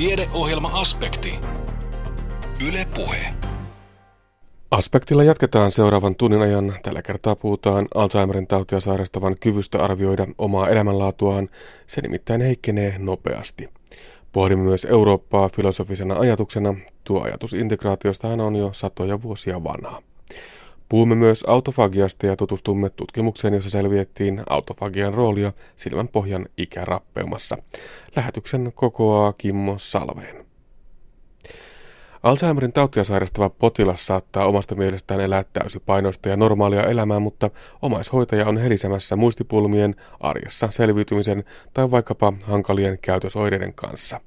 Tiedeohjelma Aspekti. Yle Puhe. Aspektilla jatketaan seuraavan tunnin ajan. Tällä kertaa puhutaan Alzheimerin tautia sairastavan kyvystä arvioida omaa elämänlaatuaan. Se nimittäin heikkenee nopeasti. Pohdimme myös Eurooppaa filosofisena ajatuksena. Tuo ajatus integraatiostahan on jo satoja vuosia vanha. Puhumme myös autofagiasta ja tutustumme tutkimukseen, jossa selvitettiin autofagian roolia silmänpohjan ikärappeumassa. Lähetyksen kokoaa Kimmo Salveen. Alzheimerin tautia sairastava potilas saattaa omasta mielestään elää täysipainoista ja normaalia elämää, mutta omaishoitaja on helisemässä muistipulmien, arjessa selviytymisen tai vaikkapa hankalien käytösoireiden kanssa.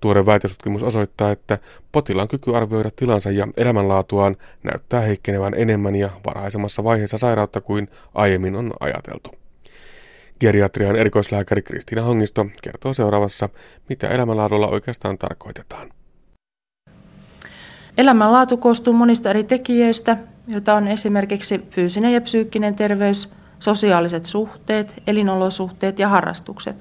Tuore väitöstutkimus osoittaa, että potilaan kyky arvioida tilansa ja elämänlaatuaan näyttää heikkenevän enemmän ja varhaisemmassa vaiheessa sairautta kuin aiemmin on ajateltu. Geriatrian erikoislääkäri Kristiina Hongisto kertoo seuraavassa, mitä elämänlaadulla oikeastaan tarkoitetaan. Elämänlaatu koostuu monista eri tekijöistä, joita on esimerkiksi fyysinen ja psyykkinen terveys, sosiaaliset suhteet, elinolosuhteet ja harrastukset.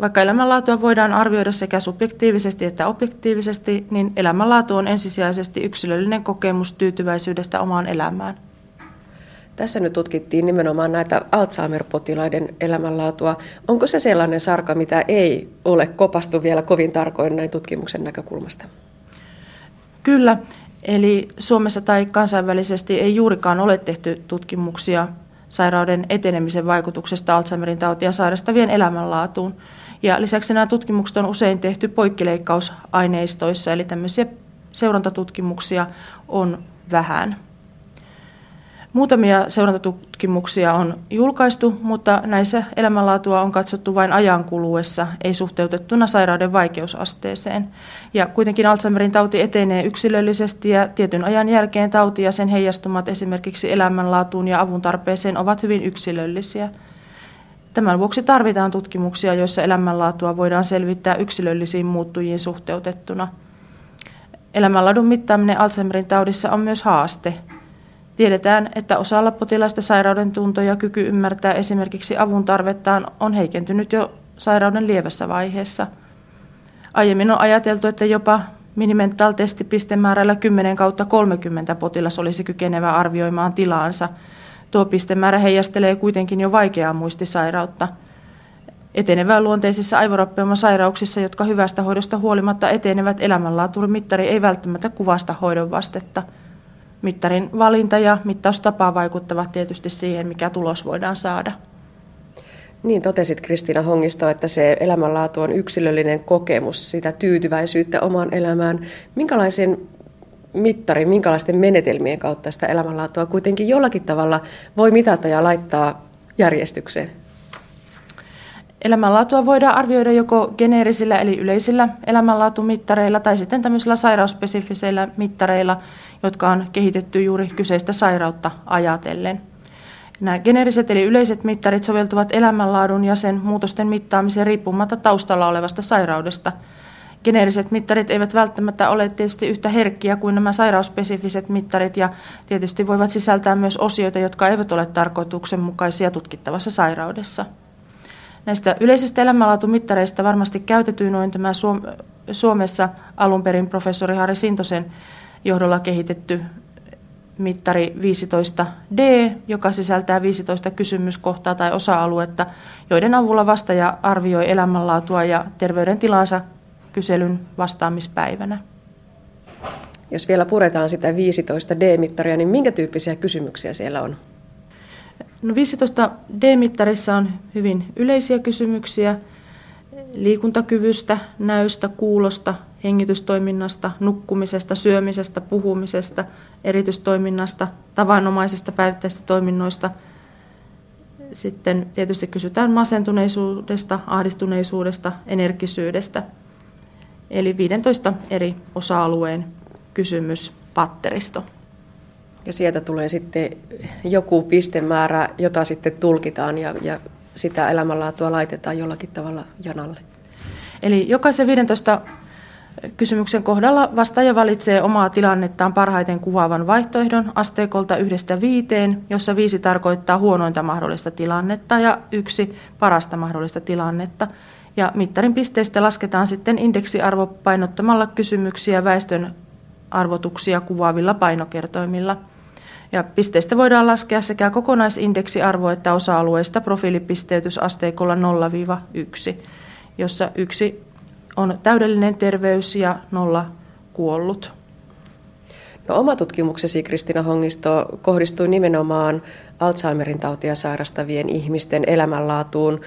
Vaikka elämänlaatua voidaan arvioida sekä subjektiivisesti että objektiivisesti, niin elämänlaatu on ensisijaisesti yksilöllinen kokemus tyytyväisyydestä omaan elämään. Tässä nyt tutkittiin nimenomaan näitä Alzheimer-potilaiden elämänlaatua. Onko se sellainen sarka, mitä ei ole kopastu vielä kovin tarkoin näin tutkimuksen näkökulmasta? Kyllä, eli Suomessa tai kansainvälisesti ei juurikaan ole tehty tutkimuksia sairauden etenemisen vaikutuksesta Alzheimerin tautia sairastavien elämänlaatuun. Ja lisäksi nämä tutkimukset on usein tehty poikkileikkausaineistoissa, eli tämmöisiä seurantatutkimuksia on vähän. Muutamia seurantatutkimuksia on julkaistu, mutta näissä elämänlaatua on katsottu vain ajan kuluessa, ei suhteutettuna sairauden vaikeusasteeseen. Ja kuitenkin Alzheimerin tauti etenee yksilöllisesti ja tietyn ajan jälkeen tauti ja sen heijastumat esimerkiksi elämänlaatuun ja avun tarpeeseen ovat hyvin yksilöllisiä. Tämän vuoksi tarvitaan tutkimuksia, joissa elämänlaatua voidaan selvittää yksilöllisiin muuttujiin suhteutettuna. Elämänlaadun mittaaminen Alzheimerin taudissa on myös haaste. Tiedetään, että osalla potilaista sairauden tunto ja kyky ymmärtää esimerkiksi avun tarvettaan on heikentynyt jo sairauden lievässä vaiheessa. Aiemmin on ajateltu, että jopa minimental-testispistemäärällä 10/30 potilas olisi kykenevä arvioimaan tilaansa. Tuo pistemäärä heijastelee kuitenkin jo vaikeaa muistisairautta. Etenevää luonteisissa aivoroppeumasairauksissa, jotka hyvästä hoidosta huolimatta etenevät, elämänlaaturimittari ei välttämättä kuvasta hoidon vastetta. Mittarin valinta ja mittaustapa vaikuttavat tietysti siihen, mikä tulos voidaan saada. Niin totesit Kristiina Hongisto, että se elämänlaatu on yksilöllinen kokemus, sitä tyytyväisyyttä omaan elämään. Minkälaisen mittarin, minkälaisten menetelmien kautta sitä elämänlaatua kuitenkin jollakin tavalla voi mitata ja laittaa järjestykseen? Elämänlaatua voidaan arvioida joko geneerisillä eli yleisillä elämänlaatumittareilla tai sitten tämmöisillä sairausspesifiseillä mittareilla, jotka on kehitetty juuri kyseistä sairautta ajatellen. Nämä geneeriset eli yleiset mittarit soveltuvat elämänlaadun ja sen muutosten mittaamiseen riippumatta taustalla olevasta sairaudesta. Geneeriset mittarit eivät välttämättä ole tietysti yhtä herkkiä kuin nämä sairausspesifiset mittarit ja tietysti voivat sisältää myös osioita, jotka eivät ole tarkoituksenmukaisia tutkittavassa sairaudessa. Näistä yleisistä elämänlaatumittareista varmasti käytetyin noin tämä Suomessa alun perin professori Harri Sintosen johdolla kehitetty mittari 15D, joka sisältää 15 kysymyskohtaa tai osa-aluetta, joiden avulla vastaaja arvioi elämänlaatua ja terveydentilansa kyselyn vastaamispäivänä. Jos vielä puretaan sitä 15D-mittaria, niin minkä tyyppisiä kysymyksiä siellä on? No 15D-mittarissa on hyvin yleisiä kysymyksiä liikuntakyvystä, näystä, kuulosta, hengitystoiminnasta, nukkumisesta, syömisestä, puhumisesta, erityistoiminnasta, tavanomaisista päivittäisistä toiminnoista. Sitten tietysti kysytään masentuneisuudesta, ahdistuneisuudesta, energisyydestä. Eli 15 eri osa-alueen kysymyspatteristo. Ja sieltä tulee sitten joku pistemäärä, jota sitten tulkitaan ja sitä elämänlaatua laitetaan jollakin tavalla janalle. Eli jokaisen 15 kysymyksen kohdalla vastaaja valitsee omaa tilannettaan parhaiten kuvaavan vaihtoehdon asteikolta 1–5, jossa 5 tarkoittaa huonointa mahdollista tilannetta ja 1 parasta mahdollista tilannetta. Ja mittarin pisteistä lasketaan sitten indeksiarvo painottamalla kysymyksiä väestön arvotuksia kuvaavilla painokertoimilla. Ja pisteistä voidaan laskea sekä kokonaisindeksiarvo että osa-alueista profiilipisteytysasteikolla 0-1, jossa 1 on täydellinen terveys ja 0 kuollut. No, oma tutkimuksesi, Kristiina Hongisto, kohdistui nimenomaan Alzheimerin tautia sairastavien ihmisten elämänlaatuun.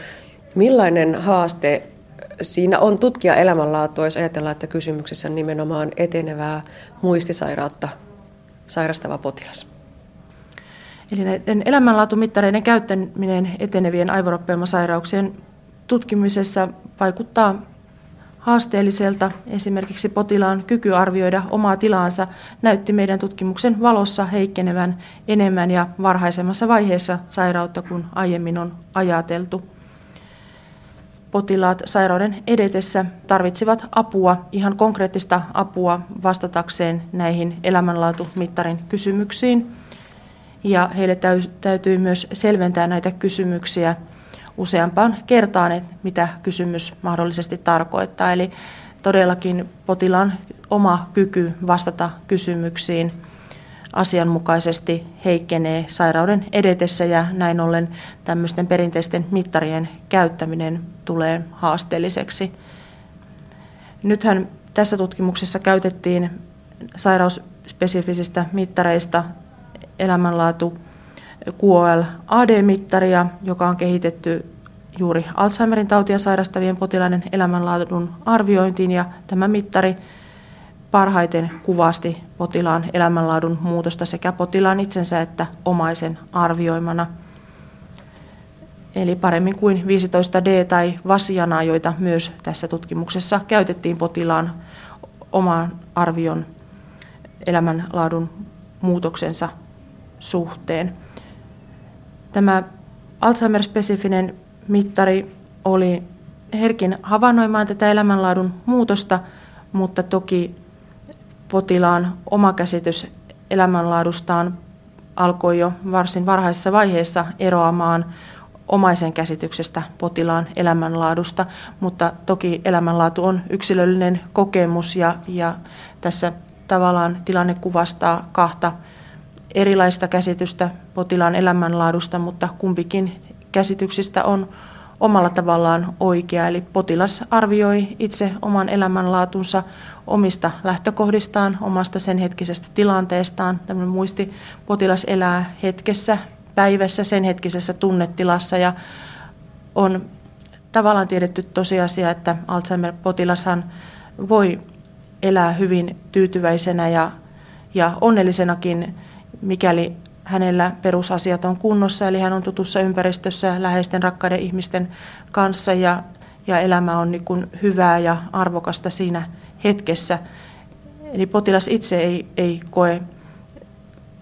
Millainen haaste siinä on tutkia elämänlaatua, jos ajatellaan, että kysymyksessä on nimenomaan etenevää muistisairautta sairastava potilas? Eli näiden elämänlaatumittareiden käyttäminen etenevien aivorappeuma-sairauksien tutkimisessa vaikuttaa haasteelliselta. Esimerkiksi potilaan kyky arvioida omaa tilaansa näytti meidän tutkimuksen valossa heikkenevän enemmän ja varhaisemmassa vaiheessa sairautta kuin aiemmin on ajateltu. Potilaat sairauden edetessä tarvitsevat apua, ihan konkreettista apua vastatakseen näihin elämänlaatumittarin kysymyksiin. Ja heille täytyy myös selventää näitä kysymyksiä useampaan kertaan, että mitä kysymys mahdollisesti tarkoittaa. Eli todellakin potilaan oma kyky vastata kysymyksiin asianmukaisesti heikkenee sairauden edetessä, ja näin ollen tämmöisten perinteisten mittarien käyttäminen tulee haasteelliseksi. Nythän tässä tutkimuksessa käytettiin sairausspesifisistä mittareista elämänlaatu QoL-AD-mittaria, joka on kehitetty juuri Alzheimerin tautia sairastavien potilaiden elämänlaadun arviointiin, ja tämä mittari parhaiten kuvasti potilaan elämänlaadun muutosta sekä potilaan itsensä että omaisen arvioimana. Eli paremmin kuin 15D tai VAS-janaa, joita myös tässä tutkimuksessa käytettiin potilaan oman arvion elämänlaadun muutoksensa suhteen. Tämä Alzheimer-spesifinen mittari oli herkin havainnoimaan tätä elämänlaadun muutosta, mutta toki potilaan oma käsitys elämänlaadustaan alkoi jo varsin varhaisessa vaiheessa eroamaan omaisen käsityksestä potilaan elämänlaadusta, mutta toki elämänlaatu on yksilöllinen kokemus ja tässä tavallaan tilanne kuvastaa kahta erilaista käsitystä potilaan elämänlaadusta, mutta kumpikin käsityksistä on omalla tavallaan oikea, eli potilas arvioi itse oman elämänlaatunsa omista lähtökohdistaan, omasta sen hetkisestä tilanteestaan. Tällainen muistipotilas elää hetkessä, päivässä, sen hetkisessä tunnetilassa, ja on tavallaan tiedetty tosiasia, että Alzheimer-potilashan voi elää hyvin tyytyväisenä ja onnellisenakin, mikäli hänellä perusasiat on kunnossa, eli hän on tutussa ympäristössä läheisten rakkaiden ihmisten kanssa ja elämä on niin kuin hyvää ja arvokasta siinä hetkessä. Eli potilas itse ei koe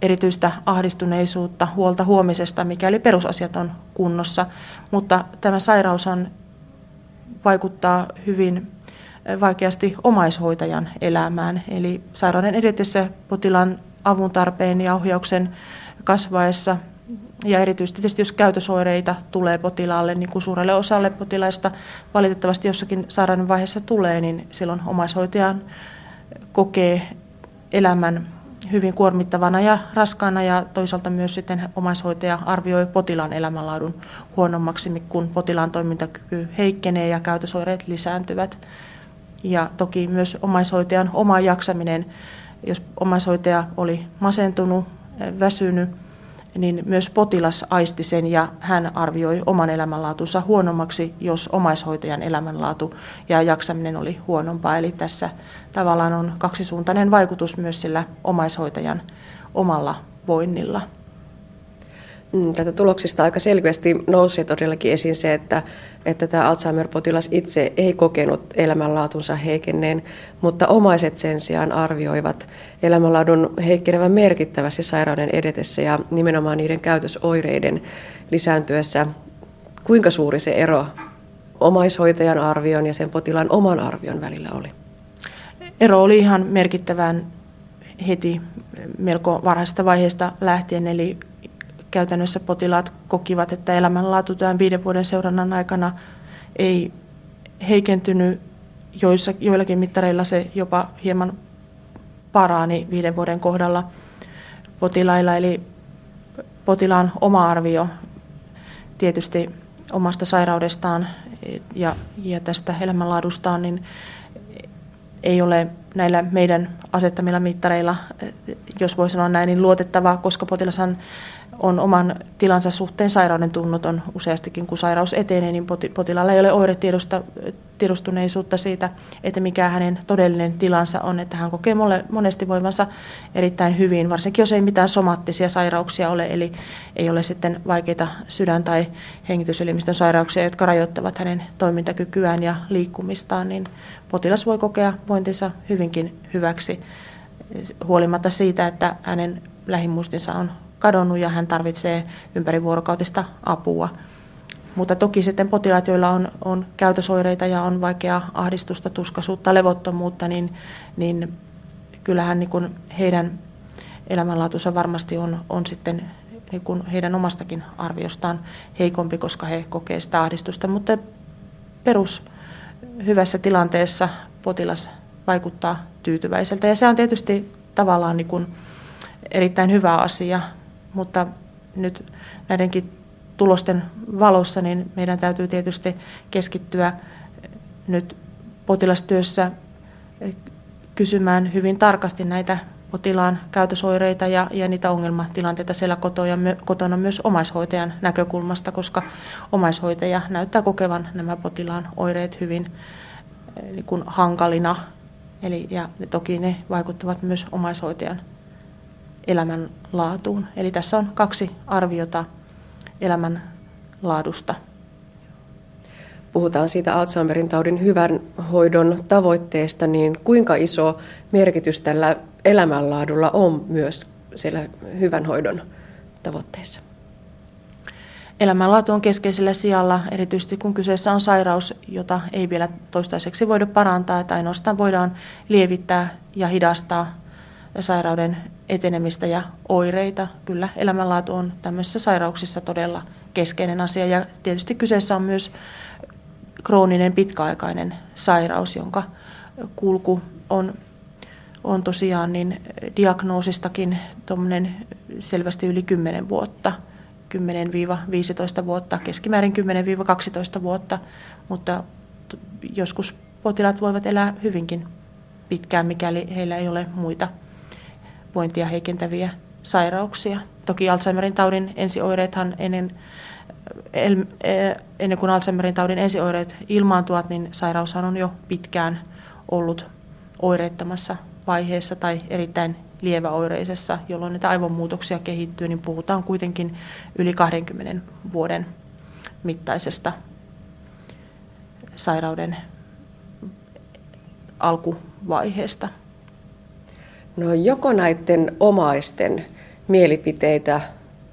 erityistä ahdistuneisuutta, huolta huomisesta, mikäli perusasiat on kunnossa, mutta tämä sairaushan vaikuttaa hyvin vaikeasti omaishoitajan elämään, eli sairauden edetessä potilaan avun tarpeen ja ohjauksen kasvaessa, ja erityisesti tietysti jos käytösoireita tulee potilaalle, niin kuin suurelle osalle potilaista valitettavasti jossakin sairauden vaiheessa tulee, niin silloin omaishoitaja kokee elämän hyvin kuormittavana ja raskaana, ja toisaalta myös sitten omaishoitaja arvioi potilaan elämänlaadun huonommaksi, kun potilaan toimintakyky heikkenee ja käytösoireet lisääntyvät. Ja toki myös omaishoitajan oma jaksaminen, jos omaishoitaja oli masentunut, väsynyt, niin myös potilas aisti sen ja hän arvioi oman elämänlaatunsa huonommaksi, jos omaishoitajan elämänlaatu ja jaksaminen oli huonompaa. Eli tässä tavallaan on kaksisuuntainen vaikutus myös sillä omaishoitajan omalla voinnilla. Tätä tuloksista aika selkeästi nousi todellakin esiin se, että tämä Alzheimer-potilas itse ei kokenut elämänlaatunsa heikenneen, mutta omaiset sen sijaan arvioivat elämänlaadun heikkenevän merkittävästi sairauden edetessä ja nimenomaan niiden käytösoireiden lisääntyessä. Kuinka suuri se ero omaishoitajan arvion ja sen potilaan oman arvion välillä oli? Ero oli ihan merkittävän heti melko varhaisesta vaiheesta lähtien, eli käytännössä potilaat kokivat, että elämänlaatu tämän 5 vuoden seurannan aikana ei heikentynyt, joillakin mittareilla se jopa hieman parani 5 vuoden kohdalla potilailla, eli potilaan oma arvio tietysti omasta sairaudestaan ja tästä elämänlaadustaan niin ei ole näillä meidän asettamilla mittareilla, jos voi sanoa näin, niin luotettavaa, koska potilashan on oman tilansa suhteen sairauden tunnuton useastikin, kun sairaus etenee, niin potilaalla ei ole oiretiedostuneisuutta siitä, että mikä hänen todellinen tilansa on, että hän kokee monesti voimansa erittäin hyvin, varsinkin jos ei mitään somaattisia sairauksia ole, eli ei ole sitten vaikeita sydän- tai hengityselimistön sairauksia, jotka rajoittavat hänen toimintakykyään ja liikkumistaan, niin potilas voi kokea vointinsa hyvinkin hyväksi, huolimatta siitä, että hänen lähimuistinsa on kadonnut ja hän tarvitsee ympärivuorokautista apua. Mutta toki sitten potilaat, joilla on käytösoireita ja on vaikeaa ahdistusta, tuskaisuutta, levottomuutta, niin kyllähän niin kuin heidän elämänlaatuunsa varmasti on sitten niin kuin heidän omastakin arviostaan heikompi, koska he kokee sitä ahdistusta. Mutta perushyvässä tilanteessa potilas vaikuttaa tyytyväiseltä ja se on tietysti tavallaan niin kuin erittäin hyvä asia. Mutta nyt näidenkin tulosten valossa niin meidän täytyy tietysti keskittyä nyt potilastyössä kysymään hyvin tarkasti näitä potilaan käytösoireita ja niitä ongelmatilanteita siellä kotona myös omaishoitajan näkökulmasta, koska omaishoitaja näyttää kokevan nämä potilaan oireet hyvin niin kuin hankalina. Eli, ja toki ne vaikuttavat myös omaishoitajan elämänlaatuun. Eli tässä on 2 arviota elämänlaadusta. Puhutaan siitä Alzheimerin taudin hyvän hoidon tavoitteesta, niin kuinka iso merkitys tällä elämänlaadulla on myös siellä hyvän hoidon tavoitteessa? Elämänlaatu on keskeisellä sijalla, erityisesti kun kyseessä on sairaus, jota ei vielä toistaiseksi voida parantaa, tai ainoastaan voidaan lievittää ja hidastaa sairauden etenemistä ja oireita. Kyllä elämänlaatu on tämmöisissä sairauksissa todella keskeinen asia ja tietysti kyseessä on myös krooninen pitkäaikainen sairaus, jonka kulku on tosiaan niin diagnoosistakin tuommoinen selvästi yli 10 vuotta, 10-15 vuotta, keskimäärin 10-12 vuotta, mutta joskus potilaat voivat elää hyvinkin pitkään, mikäli heillä ei ole muita vointia heikentäviä sairauksia. Toki Alzheimerin taudin ensioireethan ennen kuin Alzheimerin taudin ensioireet ilmaantuvat, niin sairaushan on jo pitkään ollut oireettomassa vaiheessa tai erittäin lieväoireisessa, jolloin näitä aivonmuutoksia kehittyy, niin puhutaan kuitenkin yli 20 vuoden mittaisesta sairauden alkuvaiheesta. No, joko näiden omaisten mielipiteitä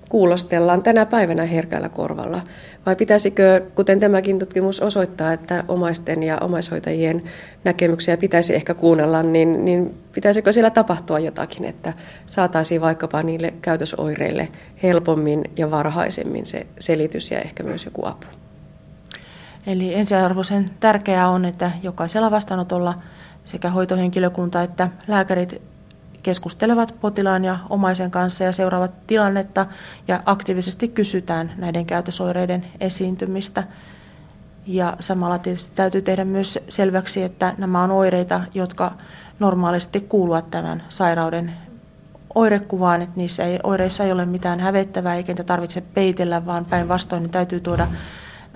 kuulostellaan tänä päivänä herkällä korvalla, vai pitäisikö, kuten tämäkin tutkimus osoittaa, että omaisten ja omaishoitajien näkemyksiä pitäisi ehkä kuunnella, niin pitäisikö siellä tapahtua jotakin, että saataisiin vaikkapa niille käytösoireille helpommin ja varhaisemmin se selitys ja ehkä myös joku apu? Eli ensiarvoisen tärkeää on, että jokaisella vastaanotolla sekä hoitohenkilökunta että lääkärit keskustelevat potilaan ja omaisen kanssa ja seuraavat tilannetta ja aktiivisesti kysytään näiden käytösoireiden esiintymistä. Ja samalla tietysti täytyy tehdä myös selväksi, että nämä on oireita, jotka normaalisti kuuluvat tämän sairauden oirekuvaan, että niissä oireissa ei ole mitään hävettävää eikä niitä tarvitse peitellä, vaan päinvastoin ne täytyy tuoda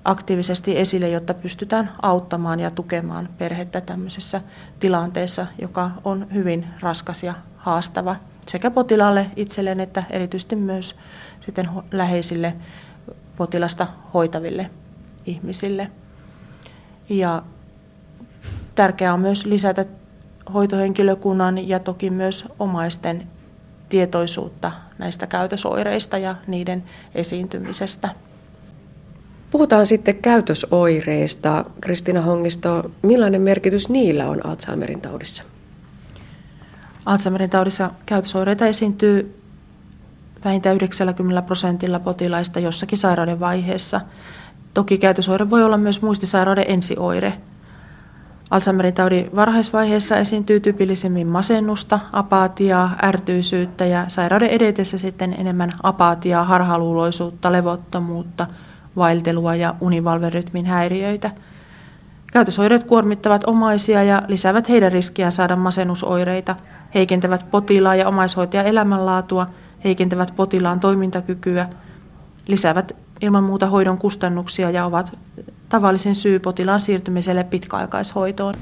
aktiivisesti esille, jotta pystytään auttamaan ja tukemaan perhettä tämmöisessä tilanteessa, joka on hyvin raskas ja haastava sekä potilaalle itselleen että erityisesti myös sitten läheisille potilasta hoitaville ihmisille. Ja tärkeää on myös lisätä hoitohenkilökunnan ja toki myös omaisten tietoisuutta näistä käytösoireista ja niiden esiintymisestä. Puhutaan sitten käytösoireista. Kristiina Hongisto, millainen merkitys niillä on Alzheimerin taudissa? Alzheimerin taudissa käytösoireita esiintyy vähintään 90% potilaista jossakin sairauden vaiheessa. Toki käytösoire voi olla myös muistisairauden ensioire, Alzheimerin taudin varhaisvaiheessa esiintyy tyypillisemmin masennusta, apatiaa, ärtyisyyttä ja sairauden edetessä sitten enemmän apatiaa, harhaluuloisuutta, levottomuutta, vaeltelua ja univalverytmin häiriöitä. Käytösoireet kuormittavat omaisia ja lisäävät heidän riskiään saada masennusoireita, heikentävät potilaan ja omaishoitajan elämänlaatua, heikentävät potilaan toimintakykyä, lisäävät ilman muuta hoidon kustannuksia ja ovat tavallisin syy potilaan siirtymiselle pitkäaikaishoitoon.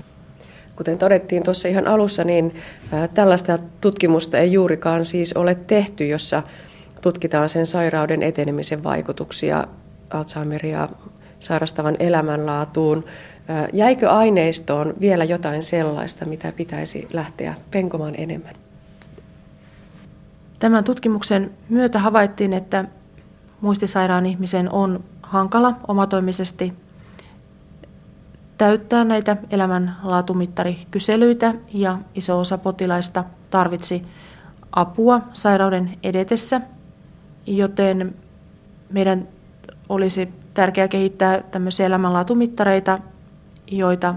Kuten todettiin tuossa ihan alussa, niin tällaista tutkimusta ei juurikaan siis ole tehty, jossa tutkitaan sen sairauden etenemisen vaikutuksia Alzheimeria sairastavan elämänlaatuun. Jäikö aineistoon vielä jotain sellaista, mitä pitäisi lähteä penkomaan enemmän? Tämän tutkimuksen myötä havaittiin, että muistisairaan ihmisen on hankala omatoimisesti täyttää näitä elämänlaatumittarikyselyitä ja iso osa potilaista tarvitsi apua sairauden edetessä, joten meidän olisi tärkeää kehittää tämmöisiä elämänlaatumittareita, joita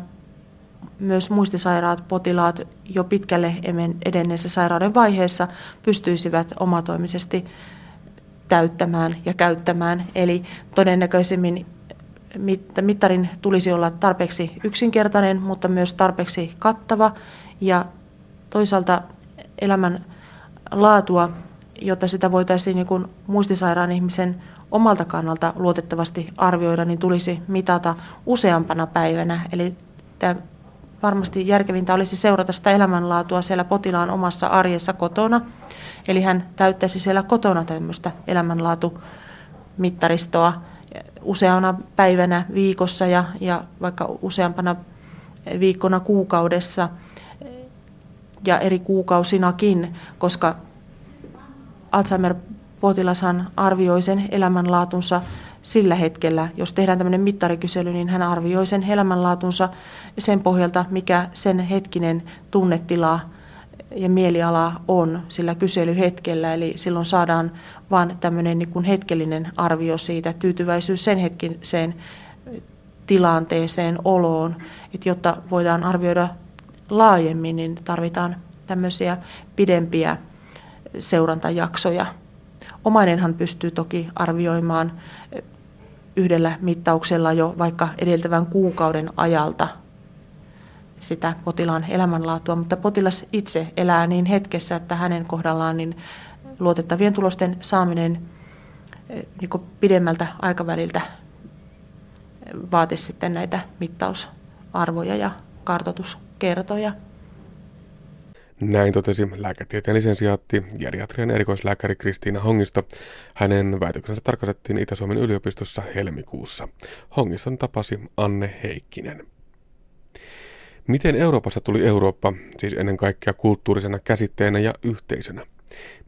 myös muistisairaat potilaat jo pitkälle edenneessä sairauden vaiheessa pystyisivät omatoimisesti täyttämään ja käyttämään. Eli todennäköisemmin mittarin tulisi olla tarpeeksi yksinkertainen, mutta myös tarpeeksi kattava ja toisaalta elämän laatua, jotta sitä voitaisiin niin kuin muistisairaan ihmisen omalta kannalta luotettavasti arvioida, niin tulisi mitata useampana päivänä. Eli varmasti järkevintä olisi seurata sitä elämänlaatua siellä potilaan omassa arjessa kotona. Eli hän täyttäisi siellä kotona tämmöistä elämänlaatumittaristoa useana päivänä viikossa ja vaikka useampana viikkona kuukaudessa ja eri kuukausinakin, koska Alzheimer-potilashan arvioi sen elämänlaatunsa sillä hetkellä. Jos tehdään tämmöinen mittarikysely, niin hän arvioi sen elämänlaatunsa sen pohjalta, mikä sen hetkinen tunnetila ja mieliala on sillä kyselyhetkellä. Eli silloin saadaan vain tämmöinen niin kuin hetkellinen arvio siitä, tyytyväisyys sen hetkiseen tilanteeseen, oloon. Että jotta voidaan arvioida laajemmin, niin tarvitaan tämmöisiä pidempiä seurantajaksoja. Omainenhan pystyy toki arvioimaan yhdellä mittauksella jo vaikka edeltävän kuukauden ajalta sitä potilaan elämänlaatua, mutta potilas itse elää niin hetkessä, että hänen kohdallaan niin luotettavien tulosten saaminen niin kuin pidemmältä aikaväliltä vaatisi sitten näitä mittausarvoja ja kartoituskertoja. Näin totesi lääketieteen lisensiaatti, geriatrian erikoislääkäri Kristiina Hongisto. Hänen väitöksensä tarkastettiin Itä-Suomen yliopistossa helmikuussa. Hongiston tapasi Anne Heikkinen. Miten Euroopasta tuli Eurooppa, siis ennen kaikkea kulttuurisena käsitteenä ja yhteisönä?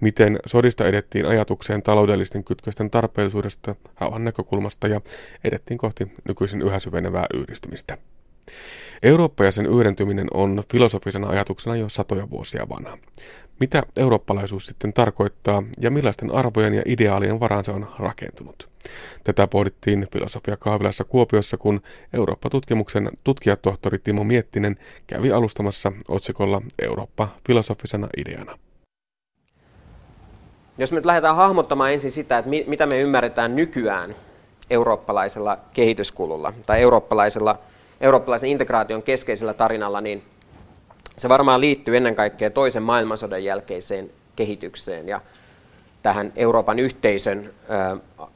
Miten sodista edettiin ajatukseen taloudellisten kytkösten tarpeellisuudesta rauhan näkökulmasta ja edettiin kohti nykyisin yhä syvenevää yhdistymistä? Eurooppa ja sen yhdentyminen on filosofisena ajatuksena jo satoja vuosia vanha. Mitä eurooppalaisuus sitten tarkoittaa ja millaisten arvojen ja ideaalien varaan se on rakentunut? Tätä pohdittiin Filosofiakahvilassa Kuopiossa, kun Eurooppatutkimuksen tutkijatohtori Timo Miettinen kävi alustamassa otsikolla Eurooppa filosofisena ideana. Jos me nyt lähdetään hahmottamaan ensin sitä, että mitä me ymmärretään nykyään eurooppalaisella kehityskululla tai eurooppalaisen integraation keskeisellä tarinalla, niin se varmaan liittyy ennen kaikkea toisen maailmansodan jälkeiseen kehitykseen ja tähän Euroopan yhteisön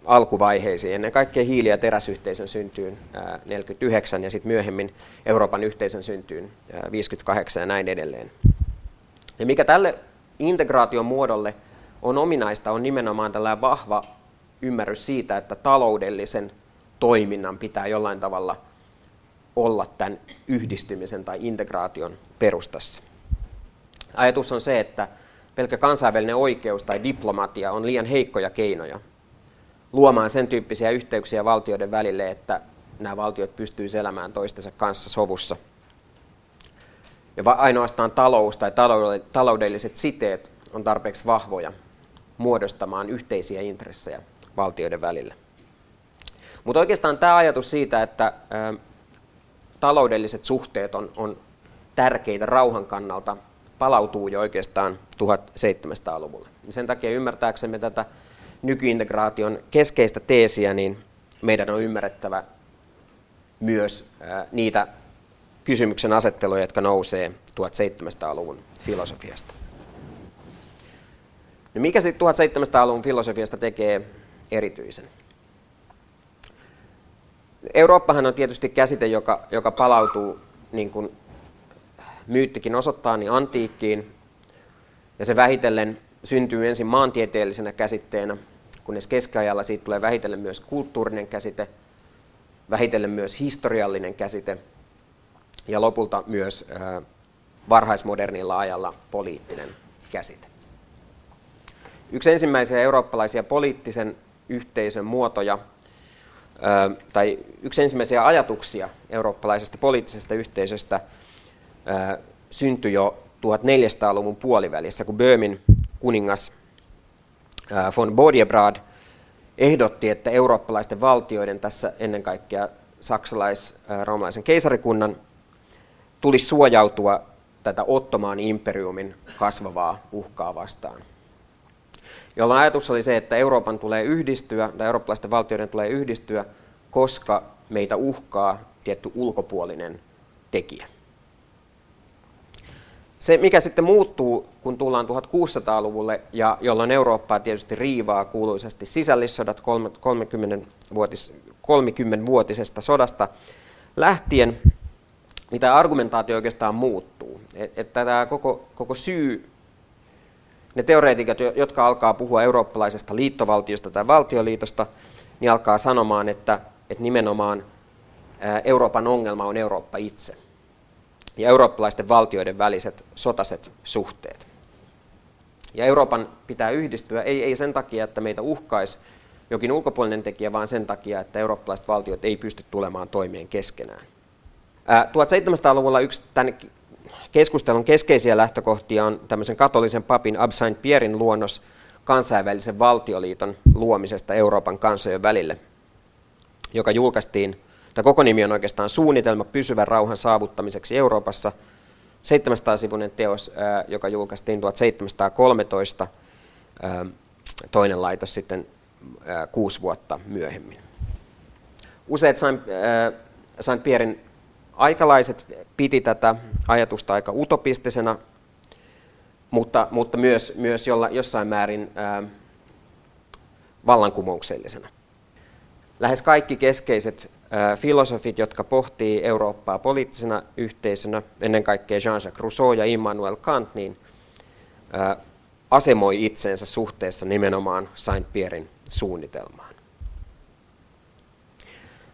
alkuvaiheisiin, ennen kaikkea hiili- ja teräsyhteisön syntyyn 49 ja sitten myöhemmin Euroopan yhteisön syntyyn 58 ja näin edelleen. Ja mikä tälle integraation muodolle on ominaista, on nimenomaan tällainen vahva ymmärrys siitä, että taloudellisen toiminnan pitää jollain tavalla olla tämän yhdistymisen tai integraation perustassa. Ajatus on se, että pelkkä kansainvälinen oikeus tai diplomatia on liian heikkoja keinoja luomaan sen tyyppisiä yhteyksiä valtioiden välille, että nämä valtiot pystyisivät elämään toistensa kanssa sovussa. Ja ainoastaan talous tai taloudelliset siteet on tarpeeksi vahvoja muodostamaan yhteisiä intressejä valtioiden välillä. Mutta oikeastaan tämä ajatus siitä, että taloudelliset suhteet on tärkeitä rauhan kannalta, palautuu jo oikeastaan 1700-luvulle. Sen takia ymmärtääksemme tätä nykyintegraation keskeistä teesiä, niin meidän on ymmärrettävä myös niitä kysymyksen asetteluja, jotka nousee 1700-luvun filosofiasta. No mikä sitten 1700-luvun filosofiasta tekee erityisen? Eurooppahan on tietysti käsite, joka palautuu, niin kuin myyttikin osoittaa, niin antiikkiin, ja se vähitellen syntyy ensin maantieteellisenä käsitteenä, kunnes keskiajalla siitä tulee vähitellen myös kulttuurinen käsite, vähitellen myös historiallinen käsite, ja lopulta myös varhaismodernilla ajalla poliittinen käsite. Yksi ensimmäisiä eurooppalaisia poliittisen yhteisön muotoja, tai yksi ensimmäisiä ajatuksia eurooppalaisesta poliittisesta yhteisöstä syntyi jo 1400-luvun puolivälissä, kun Böömin kuningas von Bodiebrad ehdotti, että eurooppalaisten valtioiden, tässä ennen kaikkea saksalais-roomalaisen keisarikunnan, tulisi suojautua tätä Ottomaan imperiumin kasvavaa uhkaa vastaan. Jolloin ajatus oli se, että Euroopan tulee yhdistyä, tai eurooppalaisten valtioiden tulee yhdistyä, koska meitä uhkaa tietty ulkopuolinen tekijä. Se, mikä sitten muuttuu, kun tullaan 1600-luvulle, ja jolloin Eurooppaa tietysti riivaa kuuluisesti sisällissodat 30-vuotisesta sodasta lähtien, niin tämä argumentaatio oikeastaan muuttuu. Että tämä koko syy, ne teoreetikot, jotka alkaa puhua eurooppalaisesta liittovaltiosta tai valtioliitosta, niin alkaa sanomaan, että nimenomaan Euroopan ongelma on Eurooppa itse ja eurooppalaisten valtioiden väliset sotaset suhteet. Ja Euroopan pitää yhdistyä ei sen takia, että meitä uhkaisi jokin ulkopuolinen tekijä, vaan sen takia, että eurooppalaiset valtiot ei pysty tulemaan toimeen keskenään. 1700-luvulla yksi tämän keskustelun keskeisiä lähtökohtia on tämmöisen katolisen papin Abbé Saint-Pierren luonnos kansainvälisen valtioliiton luomisesta Euroopan kansojen välille, joka julkaistiin. Tämä koko nimi on oikeastaan Suunnitelma pysyvän rauhan saavuttamiseksi Euroopassa, 700-sivuinen teos, joka julkaistiin 1713, toinen laitos sitten 6 vuotta myöhemmin. Useat Saint-Pierren aikalaiset piti tätä ajatusta aika utopistisena, mutta myös jossain määrin vallankumouksellisena. Lähes kaikki keskeiset filosofit, jotka pohtii Eurooppaa poliittisena yhteisönä, ennen kaikkea Jean-Jacques Rousseau ja Immanuel Kant, niin asemoi itseensä suhteessa nimenomaan Saint-Pierren suunnitelmaan.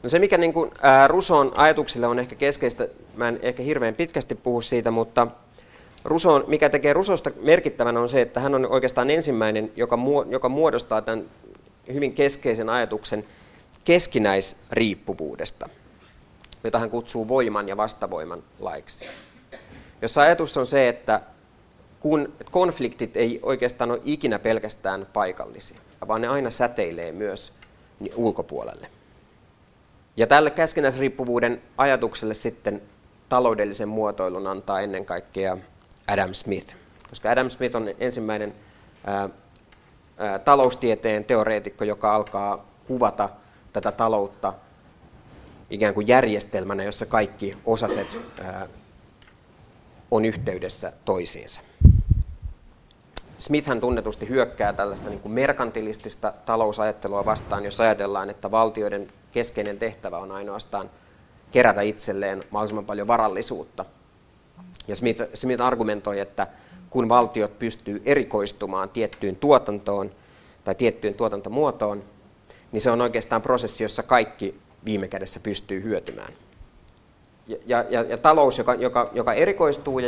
No se, mikä niin kuin Rousseaun ajatuksille on ehkä keskeistä, mä en ehkä hirveän pitkästi puhu siitä, mutta Rousseau, mikä tekee Rousseausta merkittävän, on se, että hän on oikeastaan ensimmäinen, joka muodostaa tämän hyvin keskeisen ajatuksen keskinäisriippuvuudesta, jota hän kutsuu voiman ja vastavoiman laiksi. Jossa ajatus on se, että kun konfliktit ei oikeastaan ole ikinä pelkästään paikallisia, vaan ne aina säteilee myös ulkopuolelle. Ja tälle keskinäisriippuvuuden ajatukselle sitten taloudellisen muotoilun antaa ennen kaikkea Adam Smith, koska Adam Smith on ensimmäinen taloustieteen teoreetikko, joka alkaa kuvata tätä taloutta ikään kuin järjestelmänä, jossa kaikki osaset on yhteydessä toisiinsa. Smithhän tunnetusti hyökkää tällaista niin kuin merkantilistista talousajattelua vastaan, jos ajatellaan, että valtioiden keskeinen tehtävä on ainoastaan kerätä itselleen mahdollisimman paljon varallisuutta. Ja Smith argumentoi, että kun valtiot pystyy erikoistumaan tiettyyn tuotantoon tai tiettyyn tuotantomuotoon, niin se on oikeastaan prosessi, jossa kaikki viime kädessä pystyy hyötymään. Ja talous, joka erikoistuu ja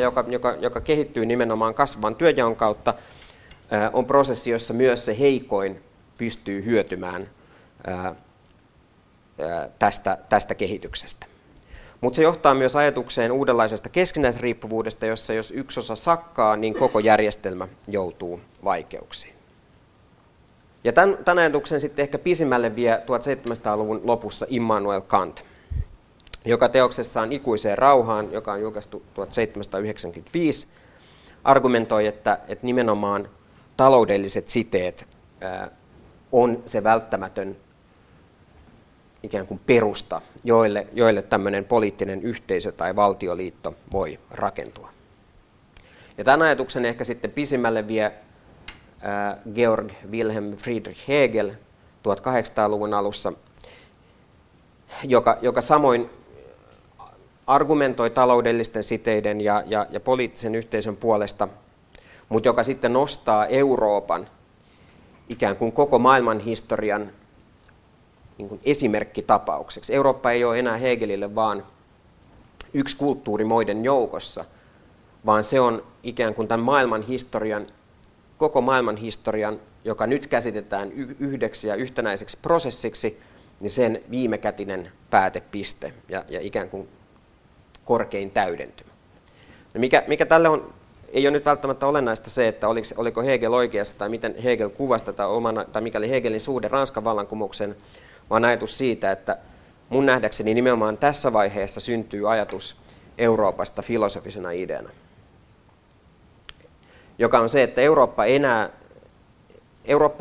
joka kehittyy nimenomaan kasvavan työnjaon kautta, on prosessi, jossa myös se heikoin pystyy hyötymään tästä kehityksestä. Mutta se johtaa myös ajatukseen uudenlaisesta keskinäisriippuvuudesta, jossa jos yksi osa sakkaa, niin koko järjestelmä joutuu vaikeuksiin. Ja tämän ajatuksen sitten ehkä pisimmälle vie 1700-luvun lopussa Immanuel Kant, joka teoksessaan Ikuiseen rauhaan, joka on julkaistu 1795, argumentoi, että nimenomaan taloudelliset siteet on se välttämätön ikään kuin perusta, joille tämmöinen poliittinen yhteisö tai valtioliitto voi rakentua. Ja tämän ajatuksen ehkä sitten pisimmälle vie Georg Wilhelm Friedrich Hegel 1800-luvun alussa, joka samoin argumentoi taloudellisten siteiden ja poliittisen yhteisön puolesta, mutta joka sitten nostaa Euroopan ikään kuin koko maailman historian niin kuin esimerkkitapaukseksi. Eurooppa ei ole enää Hegelille vaan yksi kulttuuri muiden joukossa, vaan se on ikään kuin tämän maailman historian, koko maailman historian, joka nyt käsitetään yhdeksi ja yhtenäiseksi prosessiksi, niin sen viimekätinen päätepiste ja ikään kuin korkein täydentymä. No mikä tälle on, ei ole nyt välttämättä olennaista se, että oliko Hegel oikeassa tai miten Hegel kuvasi tätä omana, tai mikä oli Hegelin suhde Ranskan vallankumouksen, vaan ajatus siitä, että mun nähdäkseni nimenomaan tässä vaiheessa syntyy ajatus Euroopasta filosofisena ideana, joka on se, että Eurooppa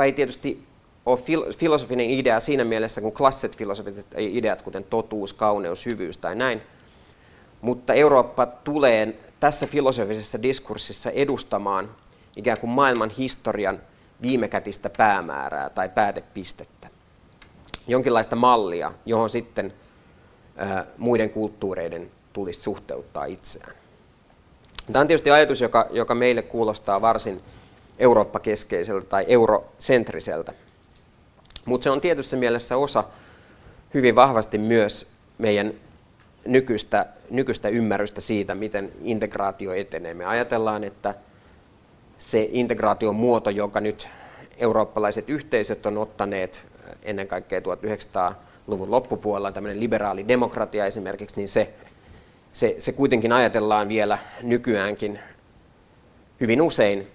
ei tietysti ole filosofinen idea siinä mielessä, kun klassiset filosofiset ideat, kuten totuus, kauneus, hyvyys tai näin, mutta Eurooppa tulee tässä filosofisessa diskurssissa edustamaan ikään kuin maailman historian viimekätistä päämäärää tai päätepistettä, jonkinlaista mallia, johon sitten muiden kulttuureiden tulisi suhteuttaa itseään. Tämä on tietysti ajatus, joka meille kuulostaa varsin Eurooppa-keskeiseltä tai eurosentriseltä, mutta se on tietyssä mielessä osa hyvin vahvasti myös meidän nykyistä ymmärrystä siitä, miten integraatio etenee. Me ajatellaan, että se integraation muoto, jonka nyt eurooppalaiset yhteisöt on ottaneet ennen kaikkea 1900-luvun loppupuolella, tämmöinen liberaali demokratia esimerkiksi, niin se kuitenkin ajatellaan vielä nykyäänkin hyvin usein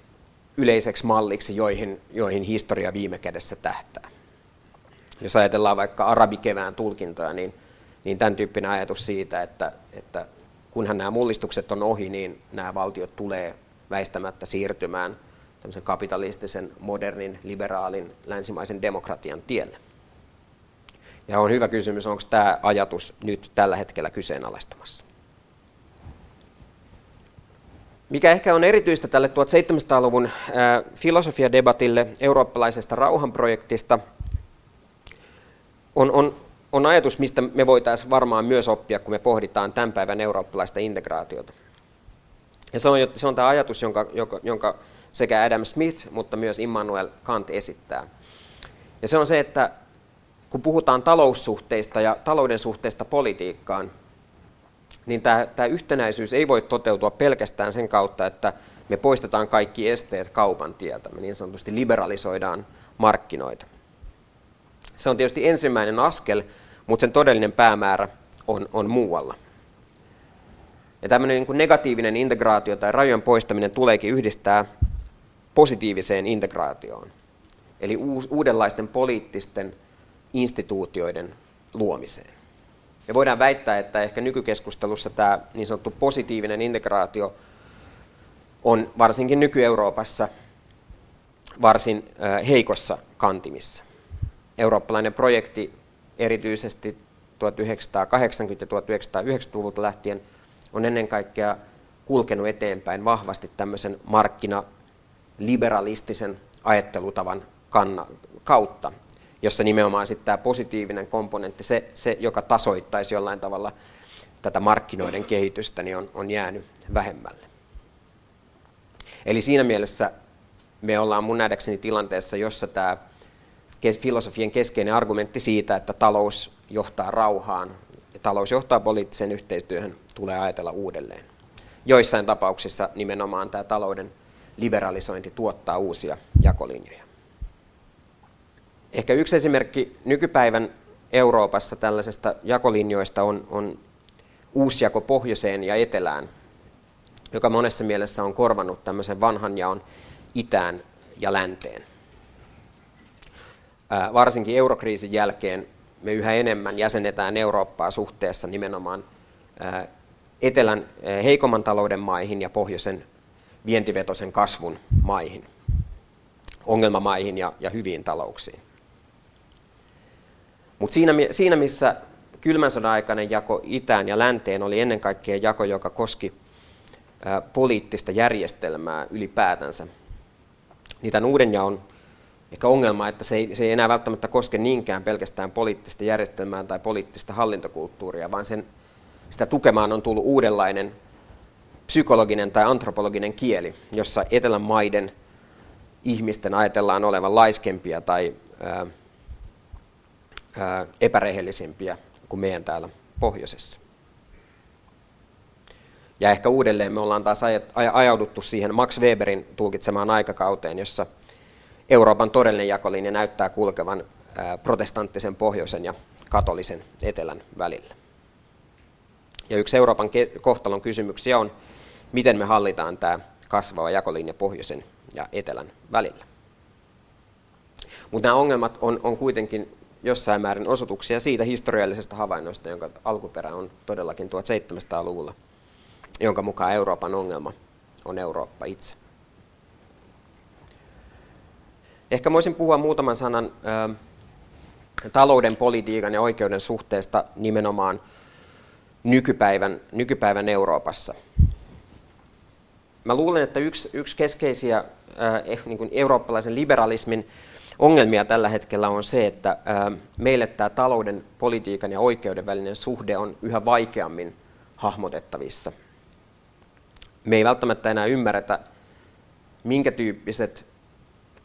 yleiseksi malliksi, joihin historia viime kädessä tähtää. Jos ajatellaan vaikka arabikevään tulkintaa, niin tämän tyyppinen ajatus siitä, että kunhan nämä mullistukset on ohi, niin nämä valtiot tulee väistämättä siirtymään tämmöisen kapitalistisen, modernin, liberaalin, länsimaisen demokratian tielle. Ja on hyvä kysymys, onko tämä ajatus nyt tällä hetkellä kyseenalaistamassa. Mikä ehkä on erityistä tälle 1700-luvun filosofiadebatille eurooppalaisesta rauhanprojektista, on ajatus, mistä me voitaisiin varmaan myös oppia, kun me pohditaan tämän päivän eurooppalaista integraatiota. Ja se on tämä ajatus, jonka sekä Adam Smith, mutta myös Immanuel Kant esittää. Ja se on se, että kun puhutaan taloussuhteista ja talouden suhteista politiikkaan, niin tämä yhtenäisyys ei voi toteutua pelkästään sen kautta, että me poistetaan kaikki esteet kaupan tieltä. Me niin sanotusti liberalisoidaan markkinoita. Se on tietysti ensimmäinen askel, mutta sen todellinen päämäärä on muualla. Ja tämmöinen niin kuin negatiivinen integraatio tai rajojen poistaminen tuleekin yhdistää positiiviseen integraatioon, eli uudenlaisten poliittisten instituutioiden luomiseen. Ja voidaan väittää, että ehkä nykykeskustelussa tämä niin sanottu positiivinen integraatio on varsinkin nyky-Euroopassa varsin heikossa kantimissa. Eurooppalainen projekti erityisesti 1980- ja 1990-luvulta lähtien on ennen kaikkea kulkenut eteenpäin vahvasti tämmöisen markkinaliberalistisen ajattelutavan kautta, jossa nimenomaan sitten tämä positiivinen komponentti, se joka tasoittaisi jollain tavalla tätä markkinoiden kehitystä, niin on jäänyt vähemmälle. Eli siinä mielessä me ollaan mun nähdäkseni tilanteessa, jossa tämä filosofien keskeinen argumentti siitä, että talous johtaa rauhaan ja talous johtaa poliittiseen yhteistyöhön, tulee ajatella uudelleen. Joissain tapauksissa nimenomaan tämä talouden liberalisointi tuottaa uusia jakolinjoja. Ehkä yksi esimerkki nykypäivän Euroopassa tällaisesta jakolinjoista on uusjako pohjoiseen ja etelään, joka monessa mielessä on korvannut tämmöisen vanhan jaon itään ja länteen. Varsinkin eurokriisin jälkeen me yhä enemmän jäsenetään Eurooppaa suhteessa nimenomaan etelän heikomman talouden maihin ja pohjoisen vientivetoisen kasvun maihin, ongelmamaihin ja hyviin talouksiin. Mutta siinä, missä kylmän sodan aikainen jako itään ja länteen oli ennen kaikkea jako, joka koski poliittista järjestelmää ylipäätänsä, niin tämän uuden jaon ehkä ongelma, että se ei enää välttämättä koske niinkään pelkästään poliittista järjestelmää tai poliittista hallintokulttuuria, vaan sitä tukemaan on tullut uudenlainen psykologinen tai antropologinen kieli, jossa etelän maiden ihmisten ajatellaan olevan laiskempia tai epärehellisempiä kuin meidän täällä pohjoisessa. Ja ehkä uudelleen me ollaan taas ajauduttu siihen Max Weberin tulkitsemaan aikakauteen, jossa Euroopan todellinen jakolinja näyttää kulkevan protestanttisen pohjoisen ja katolisen etelän välillä. Ja yksi Euroopan kohtalon kysymyksiä on, miten me hallitaan tämä kasvava jakolinja pohjoisen ja etelän välillä. Mutta nämä ongelmat on kuitenkin jossain määrin osoituksia siitä historiallisesta havainnosta, jonka alkuperä on todellakin 1700-luvulla, jonka mukaan Euroopan ongelma on Eurooppa itse. Ehkä voisin puhua muutaman sanan talouden, politiikan ja oikeuden suhteesta nimenomaan nykypäivän Euroopassa. Mä luulen, että yksi keskeisiä niin kuin eurooppalaisen liberalismin ongelmia tällä hetkellä on se, että meille tämä talouden, politiikan ja oikeuden välinen suhde on yhä vaikeammin hahmotettavissa. Me ei välttämättä enää ymmärretä, minkä tyyppiset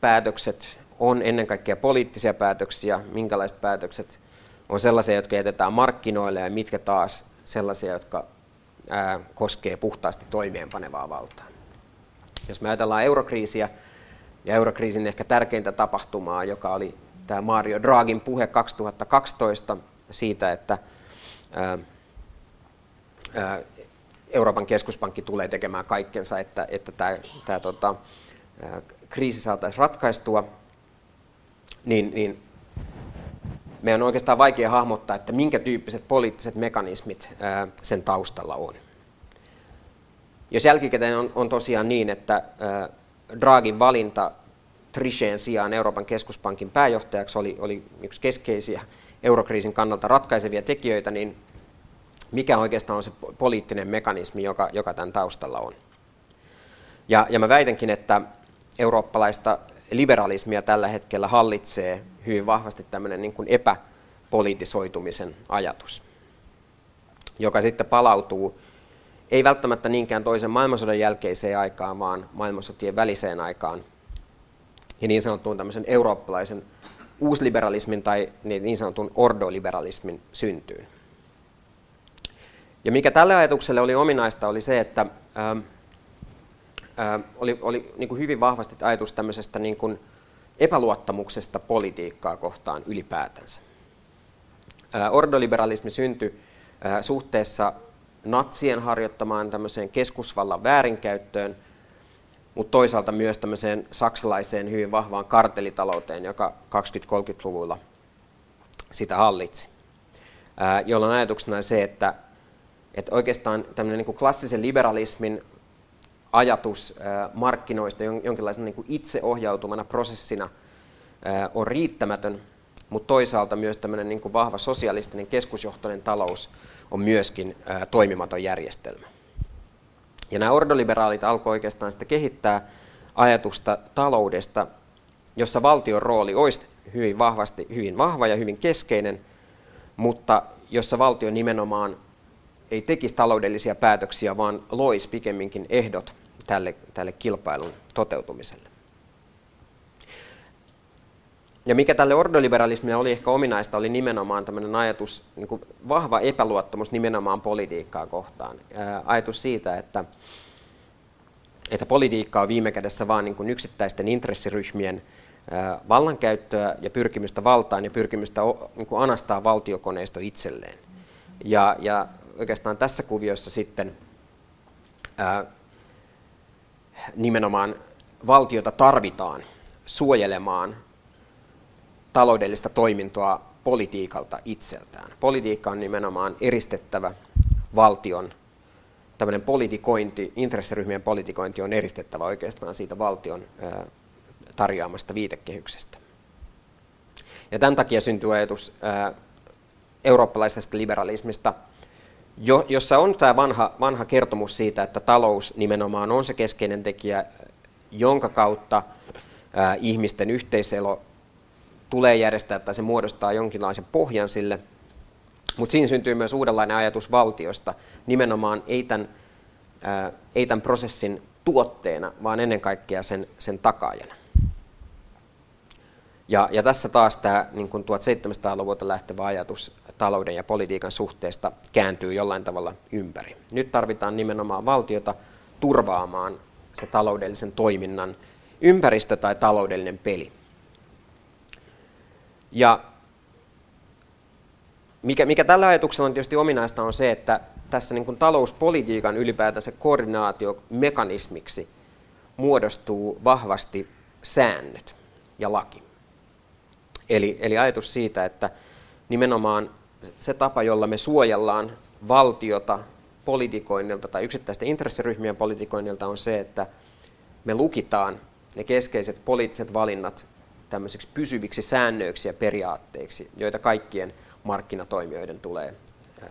päätökset on ennen kaikkea poliittisia päätöksiä, minkälaiset päätökset on sellaisia, jotka jätetään markkinoille ja mitkä taas sellaisia, jotka koskee puhtaasti toimeenpanevaa valtaa. Jos me ajatellaan eurokriisiä ja eurokriisin ehkä tärkeintä tapahtumaa, joka oli tämä Mario Draghin puhe 2012 siitä, että Euroopan keskuspankki tulee tekemään kaikkensa, että tämä kriisi saataisiin ratkaistua, niin meidän on oikeastaan vaikea hahmottaa, että minkä tyyppiset poliittiset mekanismit sen taustalla on. Jos jälkikäteen on tosiaan niin, että Draghin valinta Trichetin sijaan Euroopan keskuspankin pääjohtajaksi oli yksi keskeisiä eurokriisin kannalta ratkaisevia tekijöitä, niin mikä oikeastaan on se poliittinen mekanismi, joka tämän taustalla on? Ja mä väitänkin, että eurooppalaista liberalismia tällä hetkellä hallitsee hyvin vahvasti tämmöinen niin kuin epäpolitisoitumisen ajatus, joka sitten palautuu ei välttämättä niinkään toisen maailmansodan jälkeiseen aikaan, vaan maailmansotien väliseen aikaan ja niin sanottuun tämmöisen eurooppalaisen uusliberalismin tai niin sanotun ordoliberalismin syntyyn. Ja mikä tälle ajatukselle oli ominaista, oli se, että oli niin kuin hyvin vahvasti ajatus tämmöisestä niin kuin epäluottamuksesta politiikkaa kohtaan ylipäätänsä. Ordoliberalismi syntyi suhteessa natsien harjoittamaan tämmöiseen keskusvallan väärinkäyttöön, mutta toisaalta myös tämmöiseen saksalaiseen hyvin vahvaan kartelitalouteen, joka 20-30-luvulla sitä hallitsi, jolloin ajatuksena se, että oikeastaan tämmöinen niin kuin klassisen liberalismin ajatus markkinoista jonkinlaisena niin kuin itseohjautuvana prosessina on riittämätön, mutta toisaalta myös tämmöinen niin kuin vahva sosialistinen keskusjohtoinen talous on myöskin toimimaton järjestelmä. Ja nämä ordoliberaalit alkoivat oikeastaan sitä kehittää ajatusta taloudesta, jossa valtion rooli olisi hyvin vahva ja hyvin keskeinen, mutta jossa valtio nimenomaan ei tekisi taloudellisia päätöksiä, vaan loisi pikemminkin ehdot tälle kilpailun toteutumiselle. Ja mikä tälle ordoliberalismille oli ehkä ominaista, oli nimenomaan tämmöinen ajatus, niin kuin vahva epäluottamus nimenomaan politiikkaa kohtaan. Ajatus siitä, että politiikka on viime kädessä vaan niin kuin yksittäisten intressiryhmien vallankäyttöä ja pyrkimystä valtaan ja pyrkimystä niin kuin anastaa valtiokoneisto itselleen. Ja oikeastaan tässä kuviossa sitten nimenomaan valtiota tarvitaan suojelemaan taloudellista toimintoa politiikalta itseltään. Politiikka on nimenomaan eristettävä valtion, tämmöinen politikointi, intressiryhmien politikointi on eristettävä oikeastaan siitä valtion tarjoamasta viitekehyksestä. Ja tämän takia syntyy ajatus eurooppalaisesta liberalismista, jossa on tämä vanha kertomus siitä, että talous nimenomaan on se keskeinen tekijä, jonka kautta ihmisten yhteiselo tulee järjestää tai se muodostaa jonkinlaisen pohjan sille. Mutta siinä syntyy myös uudenlainen ajatus valtiosta, nimenomaan ei tämän prosessin tuotteena, vaan ennen kaikkea sen takaajana. Ja tässä taas tämä niin kuin 1700-luvulta lähtevä ajatus talouden ja politiikan suhteesta kääntyy jollain tavalla ympäri. Nyt tarvitaan nimenomaan valtiota turvaamaan se taloudellisen toiminnan ympäristö tai taloudellinen peli. Ja mikä tällä ajatuksella on tietysti ominaista on se, että tässä niin kuin talouspolitiikan ylipäätänsä koordinaatiomekanismiksi muodostuu vahvasti säännöt ja laki. Eli ajatus siitä, että nimenomaan se tapa, jolla me suojellaan valtiota politikoinnilta tai yksittäisten intressiryhmien politikoinnilta on se, että me lukitaan ne keskeiset poliittiset valinnat tämmöisiksi pysyviksi säännöiksi ja periaatteiksi, joita kaikkien markkinatoimijoiden tulee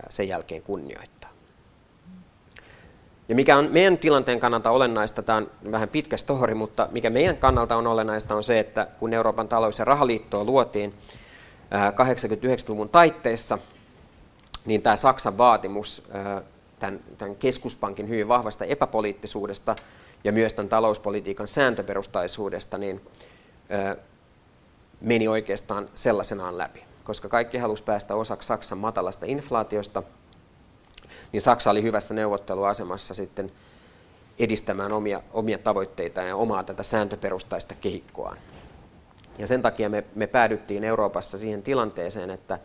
sen jälkeen kunnioittaa. Ja mikä on meidän tilanteen kannalta olennaista, tämä on vähän pitkä story, mutta mikä meidän kannalta on olennaista on se, että kun Euroopan talous- ja rahaliittoa luotiin 89-luvun taitteessa, niin tämä Saksan vaatimus tämän keskuspankin hyvin vahvasta epäpoliittisuudesta ja myös tämän talouspolitiikan sääntöperustaisuudesta niin meni oikeastaan sellaisenaan läpi. Koska kaikki halusi päästä osaksi Saksan matalasta inflaatiosta, niin Saksa oli hyvässä neuvotteluasemassa sitten edistämään omia tavoitteitaan ja omaa tätä sääntöperustaista kehikkoaan. Ja sen takia me päädyttiin Euroopassa siihen tilanteeseen, että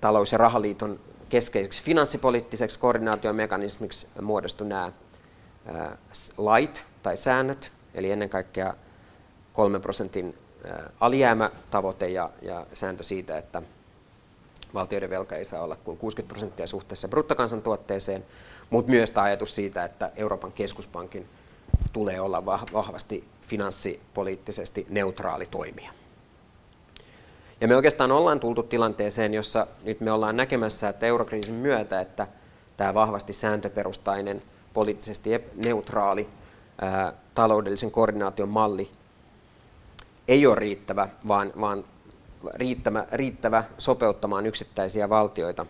talous- ja rahaliiton keskeiseksi finanssipoliittiseksi koordinaatiomekanismiksi muodostui nämä lait tai säännöt, eli ennen kaikkea 3% alijäämätavoite ja sääntö siitä, että valtioiden velka ei saa olla kuin 60% suhteessa bruttokansantuotteeseen, mutta myös tämä ajatus siitä, että Euroopan keskuspankin tulee olla vahvasti finanssipoliittisesti neutraali toimija. Ja me oikeastaan ollaan tultu tilanteeseen, jossa nyt me ollaan näkemässä, että eurokriisin myötä, että tämä vahvasti sääntöperustainen, poliittisesti neutraali taloudellisen koordinaation malli ei ole riittävä, vaan riittävä sopeuttamaan yksittäisiä valtioita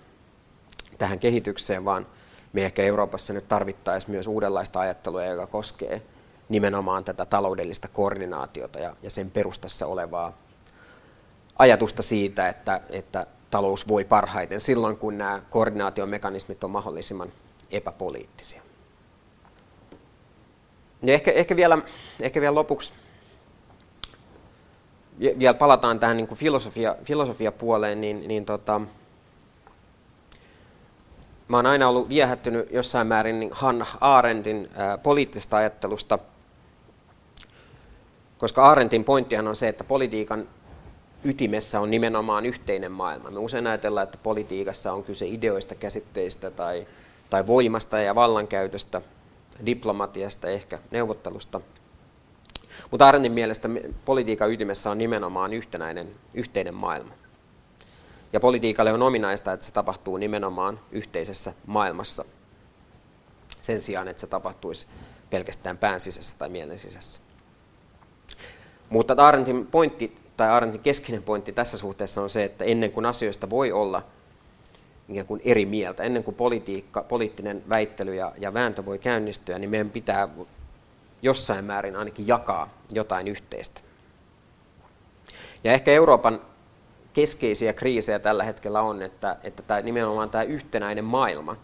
tähän kehitykseen, vaan me ehkä Euroopassa nyt tarvittaisiin myös uudenlaista ajattelua, joka koskee nimenomaan tätä taloudellista koordinaatiota ja sen perustassa olevaa ajatusta siitä, että talous voi parhaiten silloin, kun nämä koordinaatiomekanismit on mahdollisimman epäpoliittisia. Ja ehkä vielä lopuksi vielä palataan tähän niin kuin filosofiapuoleen, niin mä oon aina ollut viehättynyt jossain määrin niin Hannah Arendtin poliittisesta ajattelusta, koska Arendtin pointtihan on se, että politiikan ytimessä on nimenomaan yhteinen maailma. Me usein ajatellaan, että politiikassa on kyse ideoista, käsitteistä tai voimasta ja vallankäytöstä, diplomatiasta, ehkä neuvottelusta. Mutta Arendtin mielestä politiikan ytimessä on nimenomaan yhteinen maailma. Ja politiikalle on ominaista, että se tapahtuu nimenomaan yhteisessä maailmassa sen sijaan, että se tapahtuisi pelkästään pään sisässä tai mielen sisässä. Mutta Arendtin keskeinen pointti tässä suhteessa on se, että ennen kuin asioista voi olla ikään kuin eri mieltä, ennen kuin poliittinen väittely ja vääntö voi käynnistyä, niin meidän pitää jossain määrin ainakin jakaa jotain yhteistä. Ja ehkä Euroopan keskeisiä kriisejä tällä hetkellä on, että nimenomaan tämä yhtenäinen maailma,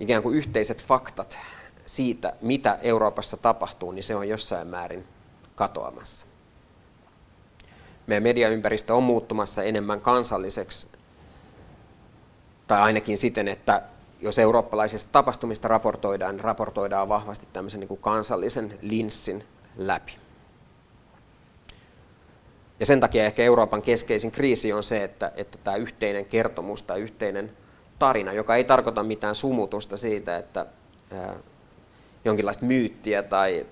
ikään kuin yhteiset faktat siitä, mitä Euroopassa tapahtuu, niin se on jossain määrin katoamassa. Meidän mediaympäristö on muuttumassa enemmän kansalliseksi, tai ainakin siten, että jos eurooppalaisista tapahtumista raportoidaan, niin raportoidaan vahvasti tämmöisen niin kuin kansallisen linssin läpi. Ja sen takia ehkä Euroopan keskeisin kriisi on se, että tämä yhteinen kertomus tai yhteinen tarina, joka ei tarkoita mitään sumutusta siitä, että jonkinlaista myyttiä tai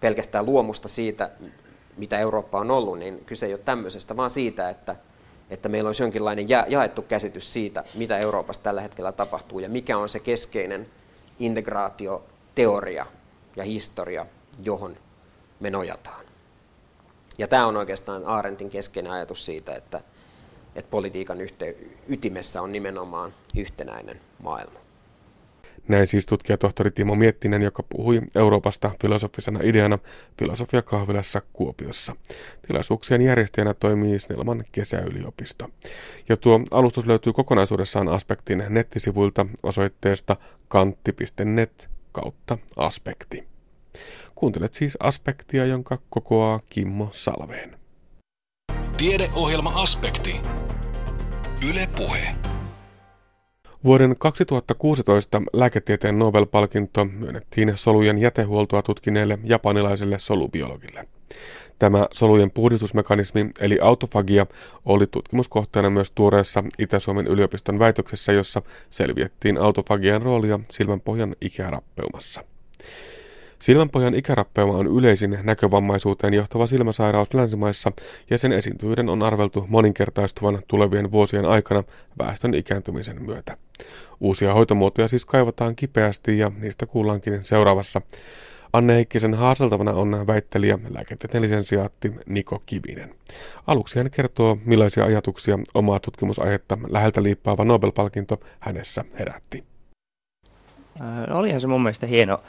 pelkästään luomusta siitä, mitä Eurooppa on ollut, niin kyse ei ole tämmöisestä, vaan siitä, että meillä olisi jonkinlainen jaettu käsitys siitä, mitä Euroopassa tällä hetkellä tapahtuu ja mikä on se keskeinen integraatioteoria ja historia, johon me nojataan. Ja tämä on oikeastaan Arendtin keskeinen ajatus siitä, että politiikan ytimessä on nimenomaan yhtenäinen maailma. Näin siis tutkijatohtori Timo Miettinen, joka puhui Euroopasta filosofisena ideana Filosofiakahvilassa Kuopiossa. Tilaisuuksien järjestäjänä toimii Snellman kesäyliopisto. Ja tuo alustus löytyy kokonaisuudessaan Aspektin nettisivuilta osoitteesta kantti.net/aspekti. Kuuntelet siis Aspektia, jonka kokoaa Kimmo Salveen. Tiedeohjelma Aspekti. Yle Puhe. Vuoden 2016 lääketieteen Nobel-palkinto myönnettiin solujen jätehuoltoa tutkineelle japanilaiselle solubiologille. Tämä solujen puhdistusmekanismi eli autofagia oli tutkimuskohteena myös tuoreessa Itä-Suomen yliopiston väitöksessä, jossa selvitettiin autofagian roolia silmänpohjan ikärappeumassa. Silmänpohjan ikärappeuma on yleisin näkövammaisuuteen johtava silmäsairaus länsimaissa ja sen esiintyvyyden on arveltu moninkertaistuvan tulevien vuosien aikana väestön ikääntymisen myötä. Uusia hoitomuotoja siis kaivataan kipeästi ja niistä kuullaankin seuraavassa. Anne Heikkisen haaseltavana on väittelijä, lääketieteen lisensiaatti Niko Kivinen. Aluksi hän kertoo, millaisia ajatuksia omaa tutkimusaihetta läheltä liippaava Nobel-palkinto hänessä herätti. Olihan se mun mielestä hieno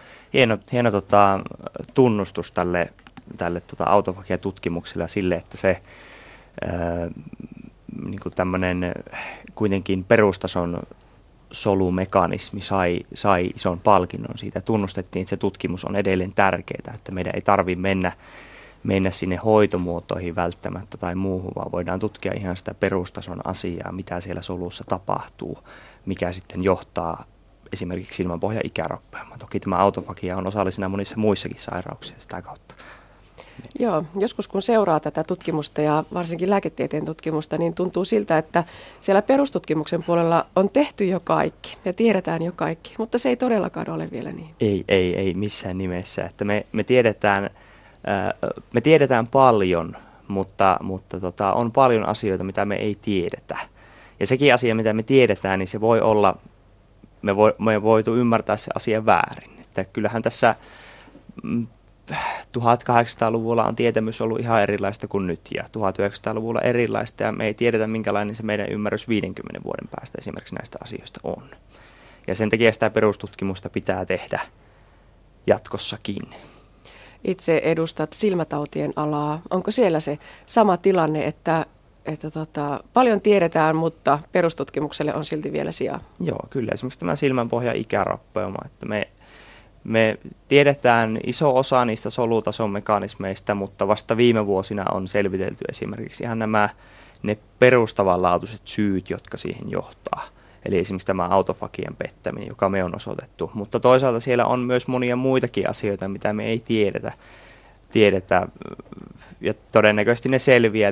tunnustus tälle autofagia-tutkimukselle ja sille, että se niinku tämmöinen kuitenkin perustason solumekanismi sai ison palkinnon siitä. Tunnustettiin, että se tutkimus on edelleen tärkeää, että meidän ei tarvitse mennä sinne hoitomuotoihin välttämättä tai muuhun, vaan voidaan tutkia ihan sitä perustason asiaa, mitä siellä solussa tapahtuu, mikä sitten johtaa esimerkiksi silmänpohjan ikärappeuma. Toki tämä autofagia on osallisena monissa muissakin sairauksissa sitä kautta. Joo, joskus kun seuraa tätä tutkimusta ja varsinkin lääketieteen tutkimusta, niin tuntuu siltä, että siellä perustutkimuksen puolella on tehty jo kaikki ja tiedetään jo kaikki, mutta se ei todellakaan ole vielä niin. Ei missään nimessä. Että me tiedetään paljon, mutta on paljon asioita, mitä me ei tiedetä. Ja sekin asia, mitä me tiedetään, niin se voi olla... Me voitu ymmärtää se asia väärin. Että kyllähän tässä 1800-luvulla on tietämys ollut ihan erilaista kuin nyt ja 1900-luvulla erilaista ja me ei tiedetä minkälainen se meidän ymmärrys 50 vuoden päästä esimerkiksi näistä asioista on. Ja sen takia sitä perustutkimusta pitää tehdä jatkossakin. Itse edustat silmätautien alaa. Onko siellä se sama tilanne, että paljon tiedetään, mutta perustutkimukselle on silti vielä sijaa? Joo, kyllä. Esimerkiksi tämä silmänpohjan ikärappeuma. Että me tiedetään iso osa niistä solutason mekanismeista, mutta vasta viime vuosina on selvitelty esimerkiksi ihan ne perustavanlaatuiset syyt, jotka siihen johtaa. Eli esimerkiksi tämä autofagien pettäminen, joka me on osoitettu. Mutta toisaalta siellä on myös monia muitakin asioita, mitä me ei tiedetä. Ja todennäköisesti ne selviää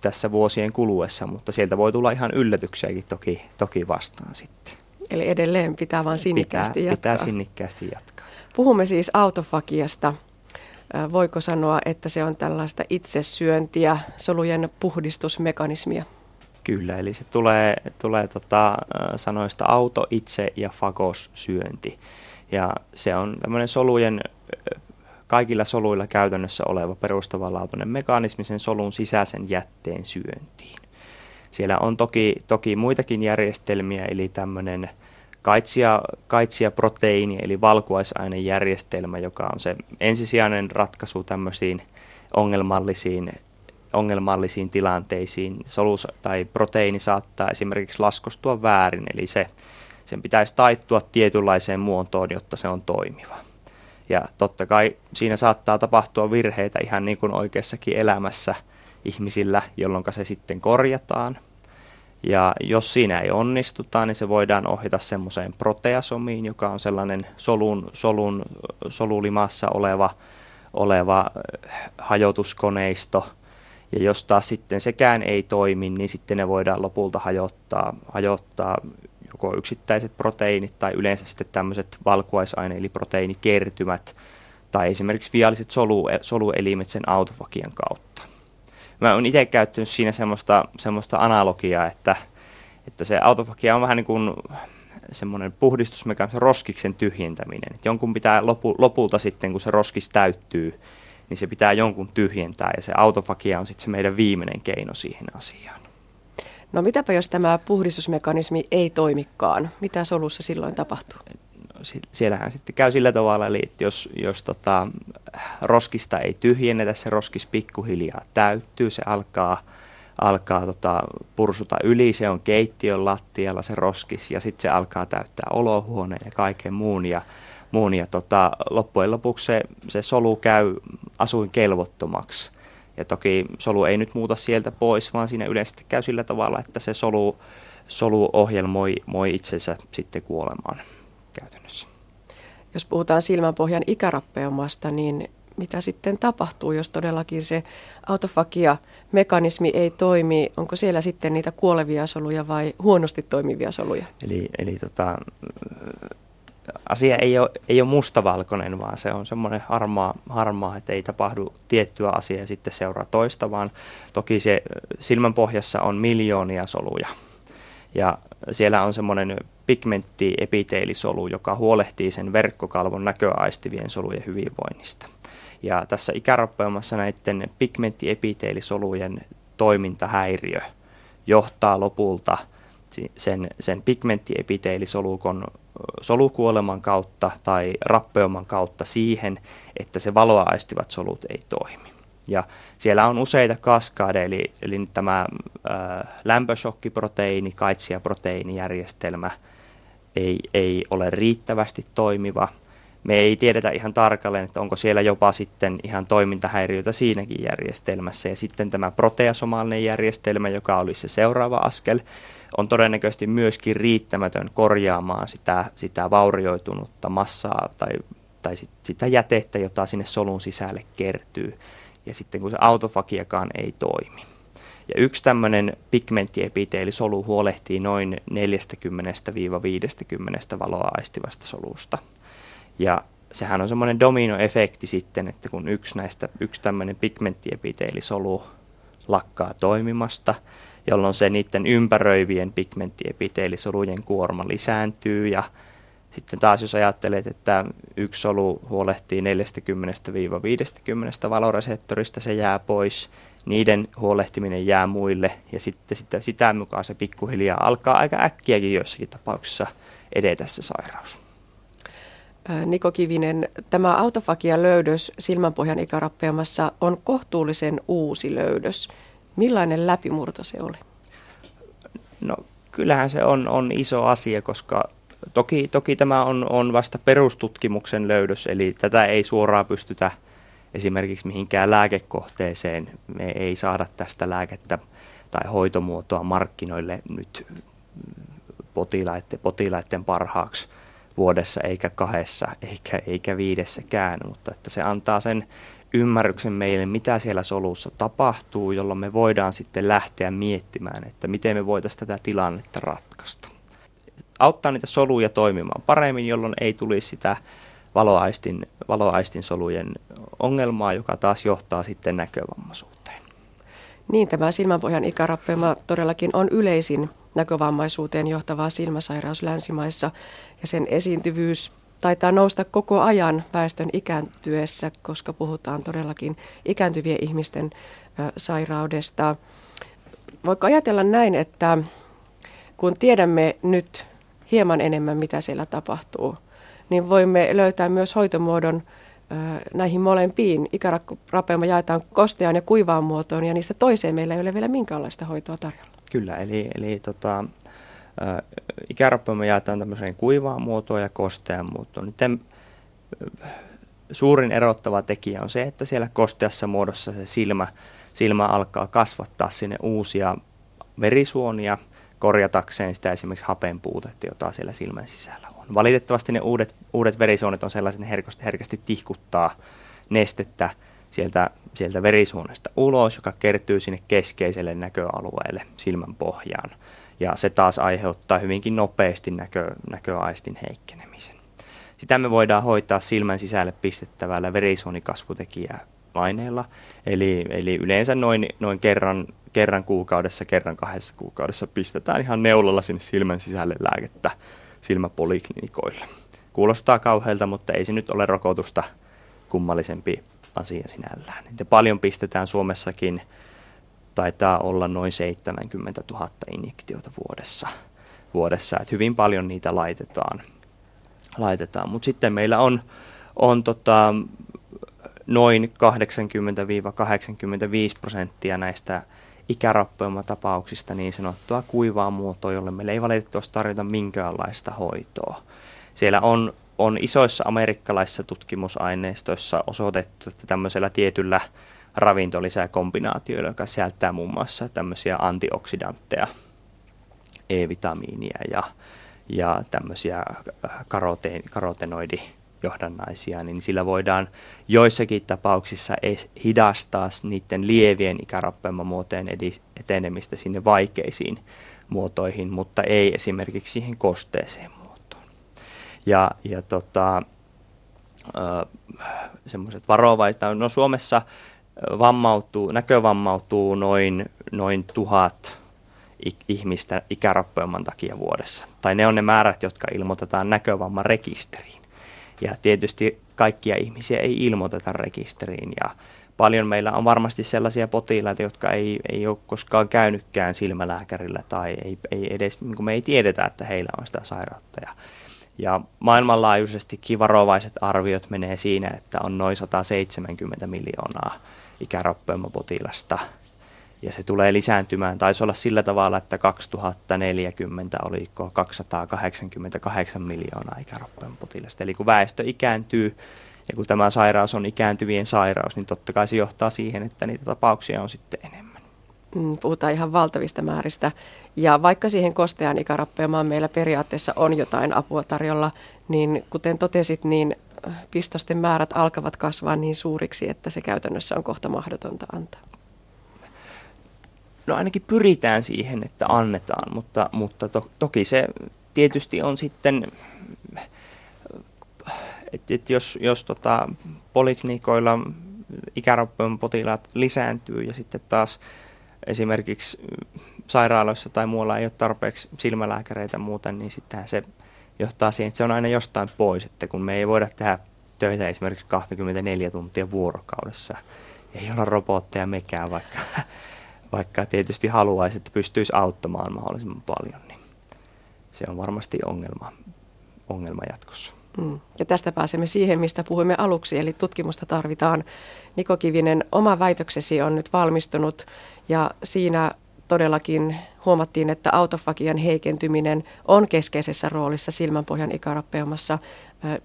tässä vuosien kuluessa, mutta sieltä voi tulla ihan yllätyksiäkin toki vastaan sitten. Eli edelleen pitää vaan sinnikkäästi jatkaa. Pitää sinnikkäästi jatkaa. Puhumme siis autofagiasta. Voiko sanoa, että se on tällaista itsesyöntiä, solujen puhdistusmekanismia? Kyllä, eli se tulee sanoista auto, itse ja fagos, syönti. Ja se on tämmöinen solujen... Kaikilla soluilla käytännössä oleva perustavanlaatuinen mekanismi sen solun sisäisen jätteen syöntiin. Siellä on toki muitakin järjestelmiä, eli tämmöinen kaitsijaproteiini, eli valkuaisainejärjestelmä, joka on se ensisijainen ratkaisu tämmöisiin ongelmallisiin tilanteisiin. Solu tai proteiini saattaa esimerkiksi laskostua väärin, eli sen pitäisi taittua tietynlaiseen muotoon, jotta se on toimiva. Ja totta kai siinä saattaa tapahtua virheitä ihan niin kuin oikeassakin elämässä ihmisillä, jolloin se sitten korjataan. Ja jos siinä ei onnistuta, niin se voidaan ohjata semmoiseen proteasomiin, joka on sellainen solun solulimassa oleva, oleva hajotuskoneisto. Ja jos taas sitten sekään ei toimi, niin sitten ne voidaan lopulta hajottaa joko yksittäiset proteiinit tai yleensä sitten tämmöiset valkuaisaine- eli proteiinikertymät tai esimerkiksi vialliset soluelimet sen autofagian kautta. Mä oon itse käyttänyt siinä semmoista analogiaa, että se autofagia on vähän niin kuin semmoinen puhdistusmekanismi, roskiksen tyhjentäminen. Et jonkun pitää lopulta sitten, kun se roskis täyttyy, niin se pitää jonkun tyhjentää, ja se autofagia on sitten se meidän viimeinen keino siihen asiaan. No mitäpä jos tämä puhdistusmekanismi ei toimikaan? Mitä solussa silloin tapahtuu? Siellähän sitten käy sillä tavalla, eli että jos roskista ei tyhjennetä, se roskis pikkuhiljaa täyttyy, se alkaa pursuta yli, se on keittiön lattialla se roskis, ja sitten se alkaa täyttää olohuoneen ja kaiken muun. Ja loppujen lopuksi se solu käy asuinkelvottomaksi. Ja toki solu ei nyt muuta sieltä pois, vaan siinä yleensä käy sillä tavalla, että se solu ohjelmoi itsensä sitten kuolemaan käytännössä. Jos puhutaan silmänpohjan ikärappeumasta, niin mitä sitten tapahtuu, jos todellakin se autofagia-mekanismi ei toimi? Onko siellä sitten niitä kuolevia soluja vai huonosti toimivia soluja? Eli asia ei ole mustavalkoinen, vaan se on semmoinen harmaa, että ei tapahdu tiettyä asiaa ja sitten seuraa toista, vaan toki se silmänpohjassa on miljoonia soluja. Ja siellä on semmoinen pigmenttiepiteelisolu, joka huolehtii sen verkkokalvon näköaistivien solujen hyvinvoinnista. Ja tässä ikärappeumassa näiden pigmenttiepiteelisolujen toimintahäiriö johtaa lopulta sen pigmenttiepiteelisolukon solukuoleman kautta tai rappeuman kautta siihen, että se valoa aistivat solut ei toimi. Ja siellä on useita kaskaadeja, eli tämä lämpöshokkiproteiini, kaitsijaproteiinijärjestelmä ei ole riittävästi toimiva. Me ei tiedetä ihan tarkalleen, että onko siellä jopa sitten ihan toimintahäiriöitä siinäkin järjestelmässä. Ja sitten tämä proteasomaalinen järjestelmä, joka olisi se seuraava askel, on todennäköisesti myöskin riittämätön korjaamaan sitä vaurioitunutta massaa tai sitä jätettä, jota sinne solun sisälle kertyy. Ja sitten kun se autofagiakaan ei toimi. Ja yksi tämmöinen pigmenttiepiteelisolu huolehtii noin 40-50 valoa aistivasta solusta. Ja sehän on semmoinen dominoefekti sitten, että kun yksi tämmöinen pigmenttiepiteelisolu lakkaa toimimasta, jolloin se niiden ympäröivien pigmenttiepiteelisolujen kuorma lisääntyy. Ja sitten taas jos ajattelet, että yksi solu huolehtii 40-50 valoreseptorista, se jää pois, niiden huolehtiminen jää muille, ja sitten sitä mukaan se pikkuhiljaa alkaa aika äkkiäkin joissakin tapauksissa edetä se sairaus. Niko Kivinen, tämä autofagia-löydös silmänpohjan ikärappeumassa on kohtuullisen uusi löydös. Millainen läpimurto se oli? No kyllähän se on iso asia, koska toki tämä on vasta perustutkimuksen löydös, eli tätä ei suoraan pystytä esimerkiksi mihinkään lääkekohteeseen. Me ei saada tästä lääkettä tai hoitomuotoa markkinoille nyt potilaiden parhaaksi vuodessa, eikä kahdessa, eikä viidessäkään, mutta että se antaa sen ymmärryksen meille, mitä siellä solussa tapahtuu, jolloin me voidaan sitten lähteä miettimään, että miten me voitaisiin tätä tilannetta ratkaista. Auttaa niitä soluja toimimaan paremmin, jolloin ei tulisi sitä valoaistin solujen ongelmaa, joka taas johtaa sitten näkövammaisuuteen. Niin, tämä silmänpohjan ikärappeuma todellakin on yleisin näkövammaisuuteen johtava silmäsairaus länsimaissa, ja sen esiintyvyys taitaa nousta koko ajan väestön ikääntyessä, koska puhutaan todellakin ikääntyvien ihmisten sairaudesta. Voiko ajatella näin, että kun tiedämme nyt hieman enemmän, mitä siellä tapahtuu, niin voimme löytää myös hoitomuodon näihin molempiin. Ikärappeuma jaetaan kosteaan ja kuivaan muotoon, ja niistä toiseen meillä ei ole vielä minkäänlaista hoitoa tarjolla. Kyllä, eli ikärappeuma jaetaan tämmöiseen kuivaan muotoon ja kosteaan muotoon. Niiden suurin erottava tekijä on se, että siellä kosteassa muodossa se silmä alkaa kasvattaa sinne uusia verisuonia korjatakseen sitä esimerkiksi hapenpuutetta, jota siellä silmän sisällä on. Valitettavasti ne uudet verisuonet on sellaiset, että ne herkästi tihkuttaa nestettä sieltä verisuonesta ulos, joka kertyy sinne keskeiselle näköalueelle silmän pohjaan. Ja se taas aiheuttaa hyvinkin nopeasti näköaistin heikkenemisen. Sitä me voidaan hoitaa silmän sisälle pistettävällä verisuonikasvutekijäaineella. Eli yleensä noin kerran kuukaudessa, kerran 2 kuukaudessa pistetään ihan neulalla sinne silmän sisälle lääkettä silmäpoliklinikoille. Kuulostaa kauhealta, mutta ei se nyt ole rokotusta kummallisempi asia sinällään. Niitä paljon pistetään Suomessakin, taitaa olla noin 70 000 injektiota vuodessa. Et hyvin paljon niitä laitetaan. Mutta sitten meillä on noin 80-85% näistä ikärappeuma-tapauksista niin sanottua kuivaa muotoa, jolle meillä ei valitettavasti tarjota minkäänlaista hoitoa. Siellä on isoissa amerikkalaisissa tutkimusaineistoissa osoitettu, että tämmöisellä tietyllä ravintolisäkombinaatioilla, joka sisältää muun muassa tämmöisiä antioksidantteja, E-vitamiinia ja tämmöisiä karotenoidijohdannaisia, niin sillä voidaan joissakin tapauksissa hidastaa niiden lievien ikärappeuma-muotojen etenemistä sinne vaikeisiin muotoihin, mutta ei esimerkiksi siihen kosteeseen muotoon. Semmoiset varovaiset, no Suomessa näkövammautuu noin 1000 ihmistä ikärappeuman takia vuodessa. Tai ne on ne määrät, jotka ilmoitetaan näkövammarekisteriin. Ja tietysti kaikkia ihmisiä ei ilmoiteta rekisteriin. Ja paljon meillä on varmasti sellaisia potilaita, jotka ei ole koskaan käynytkään silmälääkärillä tai ei edes, niin kuin me ei tiedetä, että heillä on sitä sairautta. Ja maailmanlaajuisestikin varovaiset arviot menee siinä, että on noin 170 miljoonaa ikärappeuma-potilasta. Ja se tulee lisääntymään. Taisi olla sillä tavalla, että 2040 oli 288 miljoonaa ikärappeuma-potilasta. Eli kun väestö ikääntyy ja kun tämä sairaus on ikääntyvien sairaus, niin totta kai se johtaa siihen, että niitä tapauksia on sitten enemmän. Puhutaan ihan valtavista määristä. Ja vaikka siihen kosteaan ikärappeomaan meillä periaatteessa on jotain apua tarjolla, niin kuten totesit, niin pistosten määrät alkavat kasvaa niin suuriksi, että se käytännössä on kohta mahdotonta antaa. No ainakin pyritään siihen, että annetaan, mutta toki se tietysti on sitten, että jos poliklinikoilla ikärappeuma potilaat lisääntyy ja sitten taas esimerkiksi sairaaloissa tai muualla ei ole tarpeeksi silmälääkäreitä muuten, niin sittenhän se johtaa siihen, että se on aina jostain pois, että kun me ei voida tehdä töitä esimerkiksi 24 tuntia vuorokaudessa, ei olla robotteja mekään, vaikka tietysti haluaisi, että pystyisi auttamaan mahdollisimman paljon, niin se on varmasti ongelma jatkossa. Ja tästä pääsemme siihen, mistä puhuimme aluksi, eli tutkimusta tarvitaan. Niko Kivinen, oma väitöksesi on nyt valmistunut ja siinä todellakin huomattiin, että autofagian heikentyminen on keskeisessä roolissa silmänpohjan ikarappeumassa.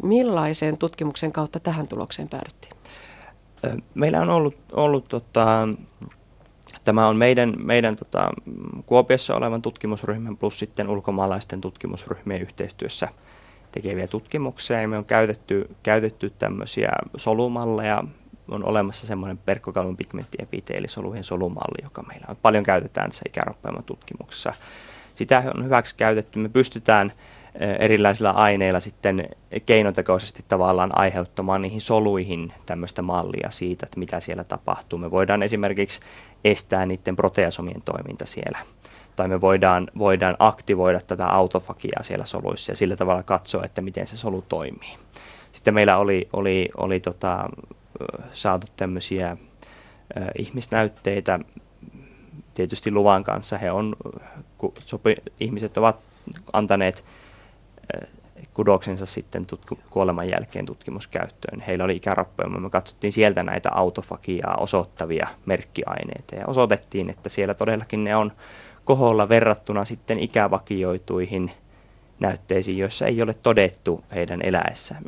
Millaisen tutkimuksen kautta tähän tulokseen päädyttiin? Meillä on ollut tämä on meidän Kuopiossa olevan tutkimusryhmän plus sitten ulkomaalaisten tutkimusryhmien yhteistyössä tekeviä tutkimuksia, ja me on käytetty tämmöisiä solumalleja. On olemassa semmoinen verkkokalvon pigmenttiepiteelisolujen solumalli, joka meillä on. Paljon käytetään tässä ikärappeuma-tutkimuksessa. Sitä on hyväksi käytetty. Me pystytään erilaisilla aineilla sitten keinotekoisesti tavallaan aiheuttamaan niihin soluihin tämmöistä mallia siitä, että mitä siellä tapahtuu. Me voidaan esimerkiksi estää niiden proteasomien toiminta siellä. Tai me voidaan aktivoida tätä autofagiaa siellä soluissa ja sillä tavalla katsoa, että miten se solu toimii. Sitten meillä oli saatu tämmöisiä ihmisnäytteitä tietysti luvan kanssa. Ihmiset ovat antaneet kudoksensa sitten kuoleman jälkeen tutkimuskäyttöön. Heillä oli ikärappeuma. Me katsottiin sieltä näitä autofagiaa osoittavia merkkiaineita ja osoitettiin, että siellä todellakin ne on koholla verrattuna sitten ikävakioituihin näytteisiin, joissa ei ole todettu heidän eläessään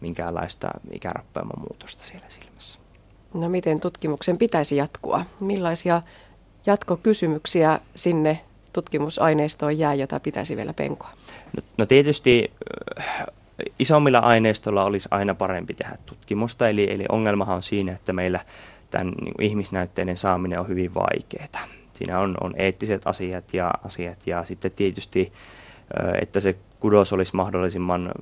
minkäänlaista ikärappeuman muutosta siellä silmässä. No miten tutkimuksen pitäisi jatkua? Millaisia jatkokysymyksiä sinne tutkimusaineistoon jää, jota pitäisi vielä penkoa? No tietysti isommilla aineistolla olisi aina parempi tehdä tutkimusta, eli ongelmahan on siinä, että meillä tämän niin kuin ihmisnäytteiden saaminen on hyvin vaikeaa. Siinä on eettiset asiat ja sitten tietysti, että se kudos olisi mahdollisimman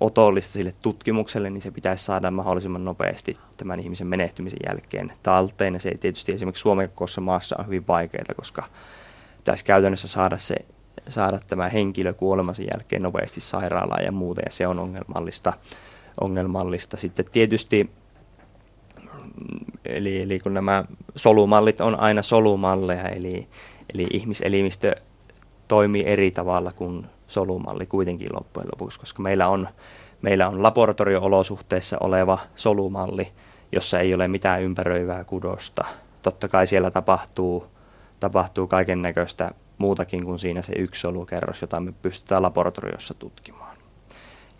otollista sille tutkimukselle, niin se pitäisi saada mahdollisimman nopeasti tämän ihmisen menehtymisen jälkeen talteen. Ja se tietysti esimerkiksi Suomen kokoisessa maassa on hyvin vaikeaa, koska pitäisi käytännössä saada tämä henkilö kuolemansa jälkeen nopeasti sairaalaan ja muuta, ja se on ongelmallista. Sitten tietysti, eli kun nämä solumallit on aina solumalleja, eli ihmiselimistö toimii eri tavalla kuin solumalli kuitenkin loppujen lopuksi, koska meillä on laboratorio-olosuhteissa oleva solumalli, jossa ei ole mitään ympäröivää kudosta. Totta kai siellä tapahtuu kaiken näköistä muutakin kuin siinä se yksi solukerros, jota me pystytään laboratoriossa tutkimaan.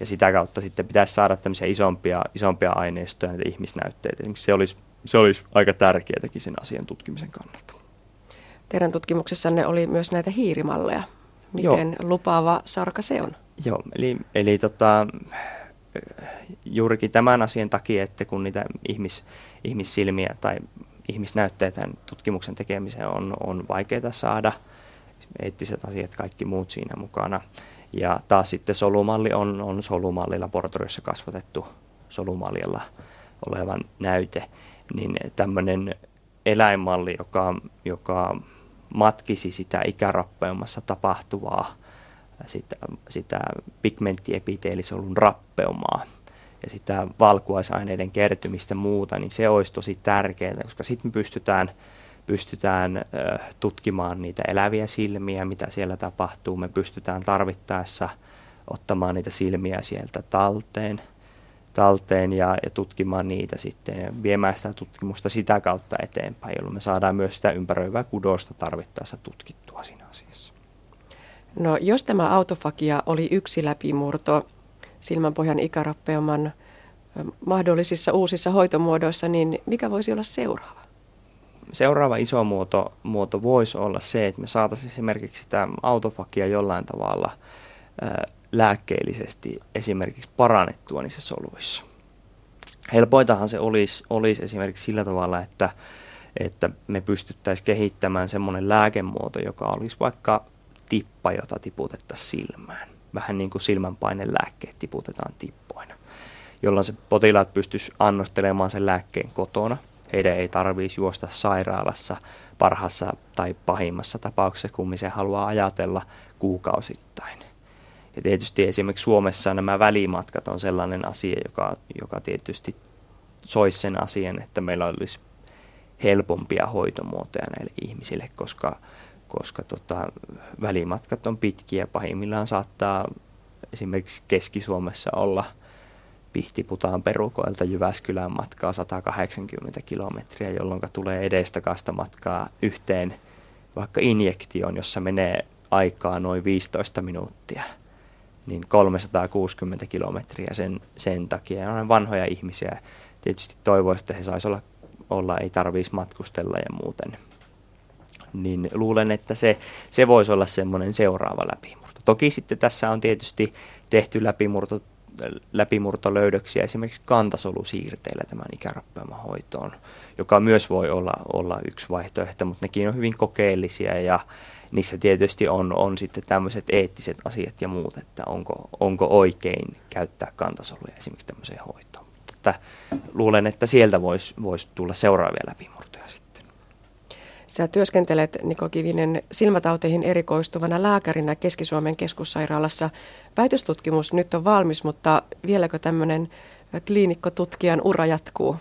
Ja sitä kautta sitten pitäisi saada tämmöisiä isompia aineistoja, näitä ihmisnäytteitä. Esimerkiksi se olisi aika tärkeätäkin sen asian tutkimisen kannalta. Teidän tutkimuksessanne oli myös näitä hiirimalleja. Miten lupaava sarka se on? Joo, eli juurikin tämän asian takia, että kun niitä ihmissilmiä tai ihmisnäytteitä tutkimuksen tekemiseen on vaikeaa saada, eettiset asiat, kaikki muut siinä mukana. Ja taas sitten solumalli on solumalli, laboratoriossa kasvatettu solumallilla olevan näyte. Niin tämmöinen eläinmalli, joka matkisi sitä ikärappeumassa tapahtuvaa sitä pigmenttiepiteelisolun rappeumaa ja sitä valkuaisaineiden kertymistä muuta, niin se olisi tosi tärkeää, koska sitten me pystytään tutkimaan niitä eläviä silmiä, mitä siellä tapahtuu. Me pystytään tarvittaessa ottamaan niitä silmiä sieltä talteen ja tutkimaan niitä sitten ja viemään sitä tutkimusta sitä kautta eteenpäin, jolloin me saadaan myös sitä ympäröivää kudosta tarvittaessa tutkittua siinä asiassa. No, jos tämä autofagia oli yksi läpimurto silmänpohjan ikärappeuman mahdollisissa uusissa hoitomuodoissa, niin mikä voisi olla seuraava? Seuraava iso muoto voisi olla se, että me saataisiin esimerkiksi sitä autofagia jollain tavalla lääkkeellisesti esimerkiksi parannettua niissä soluissa. Helpoitahan se olisi esimerkiksi sillä tavalla, että me pystyttäisiin kehittämään semmoinen lääkemuoto, joka olisi vaikka tippa, jota tiputettaisiin silmään. Vähän niin kuin silmänpainelääkkeet tiputetaan tippoina, jolloin se potilaat pystyisivät annostelemaan sen lääkkeen kotona. Heidän ei tarvitsisi juosta sairaalassa parhaassa tai pahimmassa tapauksessa, kummin se haluaa ajatella kuukausittain. Ja tietysti esimerkiksi Suomessa nämä välimatkat on sellainen asia, joka tietysti soisi sen asian, että meillä olisi helpompia hoitomuotoja näille ihmisille, koska välimatkat on pitkiä. Pahimmillaan saattaa esimerkiksi Keski-Suomessa olla Pihtiputaan perukoilta Jyväskylään matkaa 180 kilometriä, jolloin tulee edestakaista matkaa yhteen vaikka injektioon, jossa menee aikaa noin 15 minuuttia, niin 360 kilometriä sen takia. On vanhoja ihmisiä. Tietysti toivoisi, että he saisi olla, ei tarvitsisi matkustella ja muuten. Niin luulen, että se voisi olla semmoinen seuraava läpimurto. Toki sitten tässä on tietysti tehty läpimurtolöydöksiä esimerkiksi kantasolusiirteillä tämän ikärappeaman hoitoon, joka myös voi olla yksi vaihtoehto, mutta nekin on hyvin kokeellisia ja niissä tietysti on sitten tämmöiset eettiset asiat ja muut, että onko oikein käyttää kantasoluja esimerkiksi tämmöiseen hoitoon. Mutta luulen, että sieltä voisi tulla seuraavia läpimurtoja sitten. Sä työskentelet, Niko Kivinen, silmätauteihin erikoistuvana lääkärinä Keski-Suomen keskussairaalassa. Väitöstutkimus nyt on valmis, mutta vieläkö tämmöinen kliinikkotutkijan ura jatkuu?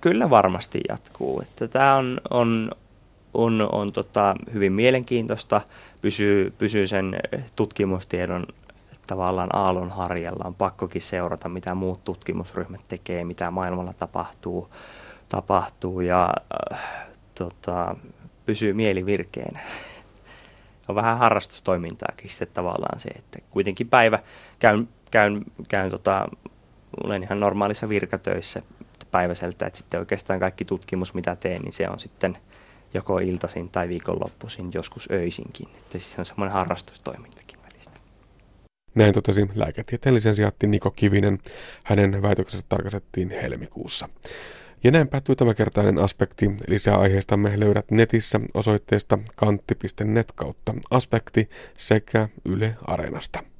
Kyllä varmasti jatkuu. Tämä on hyvin mielenkiintoista. Pysyy sen tutkimustiedon tavallaan aallonharjalla. On pakkokin seurata, mitä muut tutkimusryhmät tekee, mitä maailmalla tapahtuu ja pysyy mieli virkeänä. On vähän harrastustoimintaakin sitten tavallaan se, että kuitenkin päivä olen ihan normaalissa virkatöissä päiväseltä, että sitten oikeastaan kaikki tutkimus, mitä teen, niin se on sitten joko iltaisin tai viikonloppuisin, joskus öisinkin. Että siis on semmoinen harrastustoimintakin välistä. Näin totesi lääketieteen lisensiaatti Niko Kivinen. Hänen väitöksensä tarkastettiin helmikuussa. Ja näin päättyy tämänkertainen Aspekti. Lisää aiheistamme löydät netissä osoitteesta kantti.net/aspekti sekä Yle Areenasta.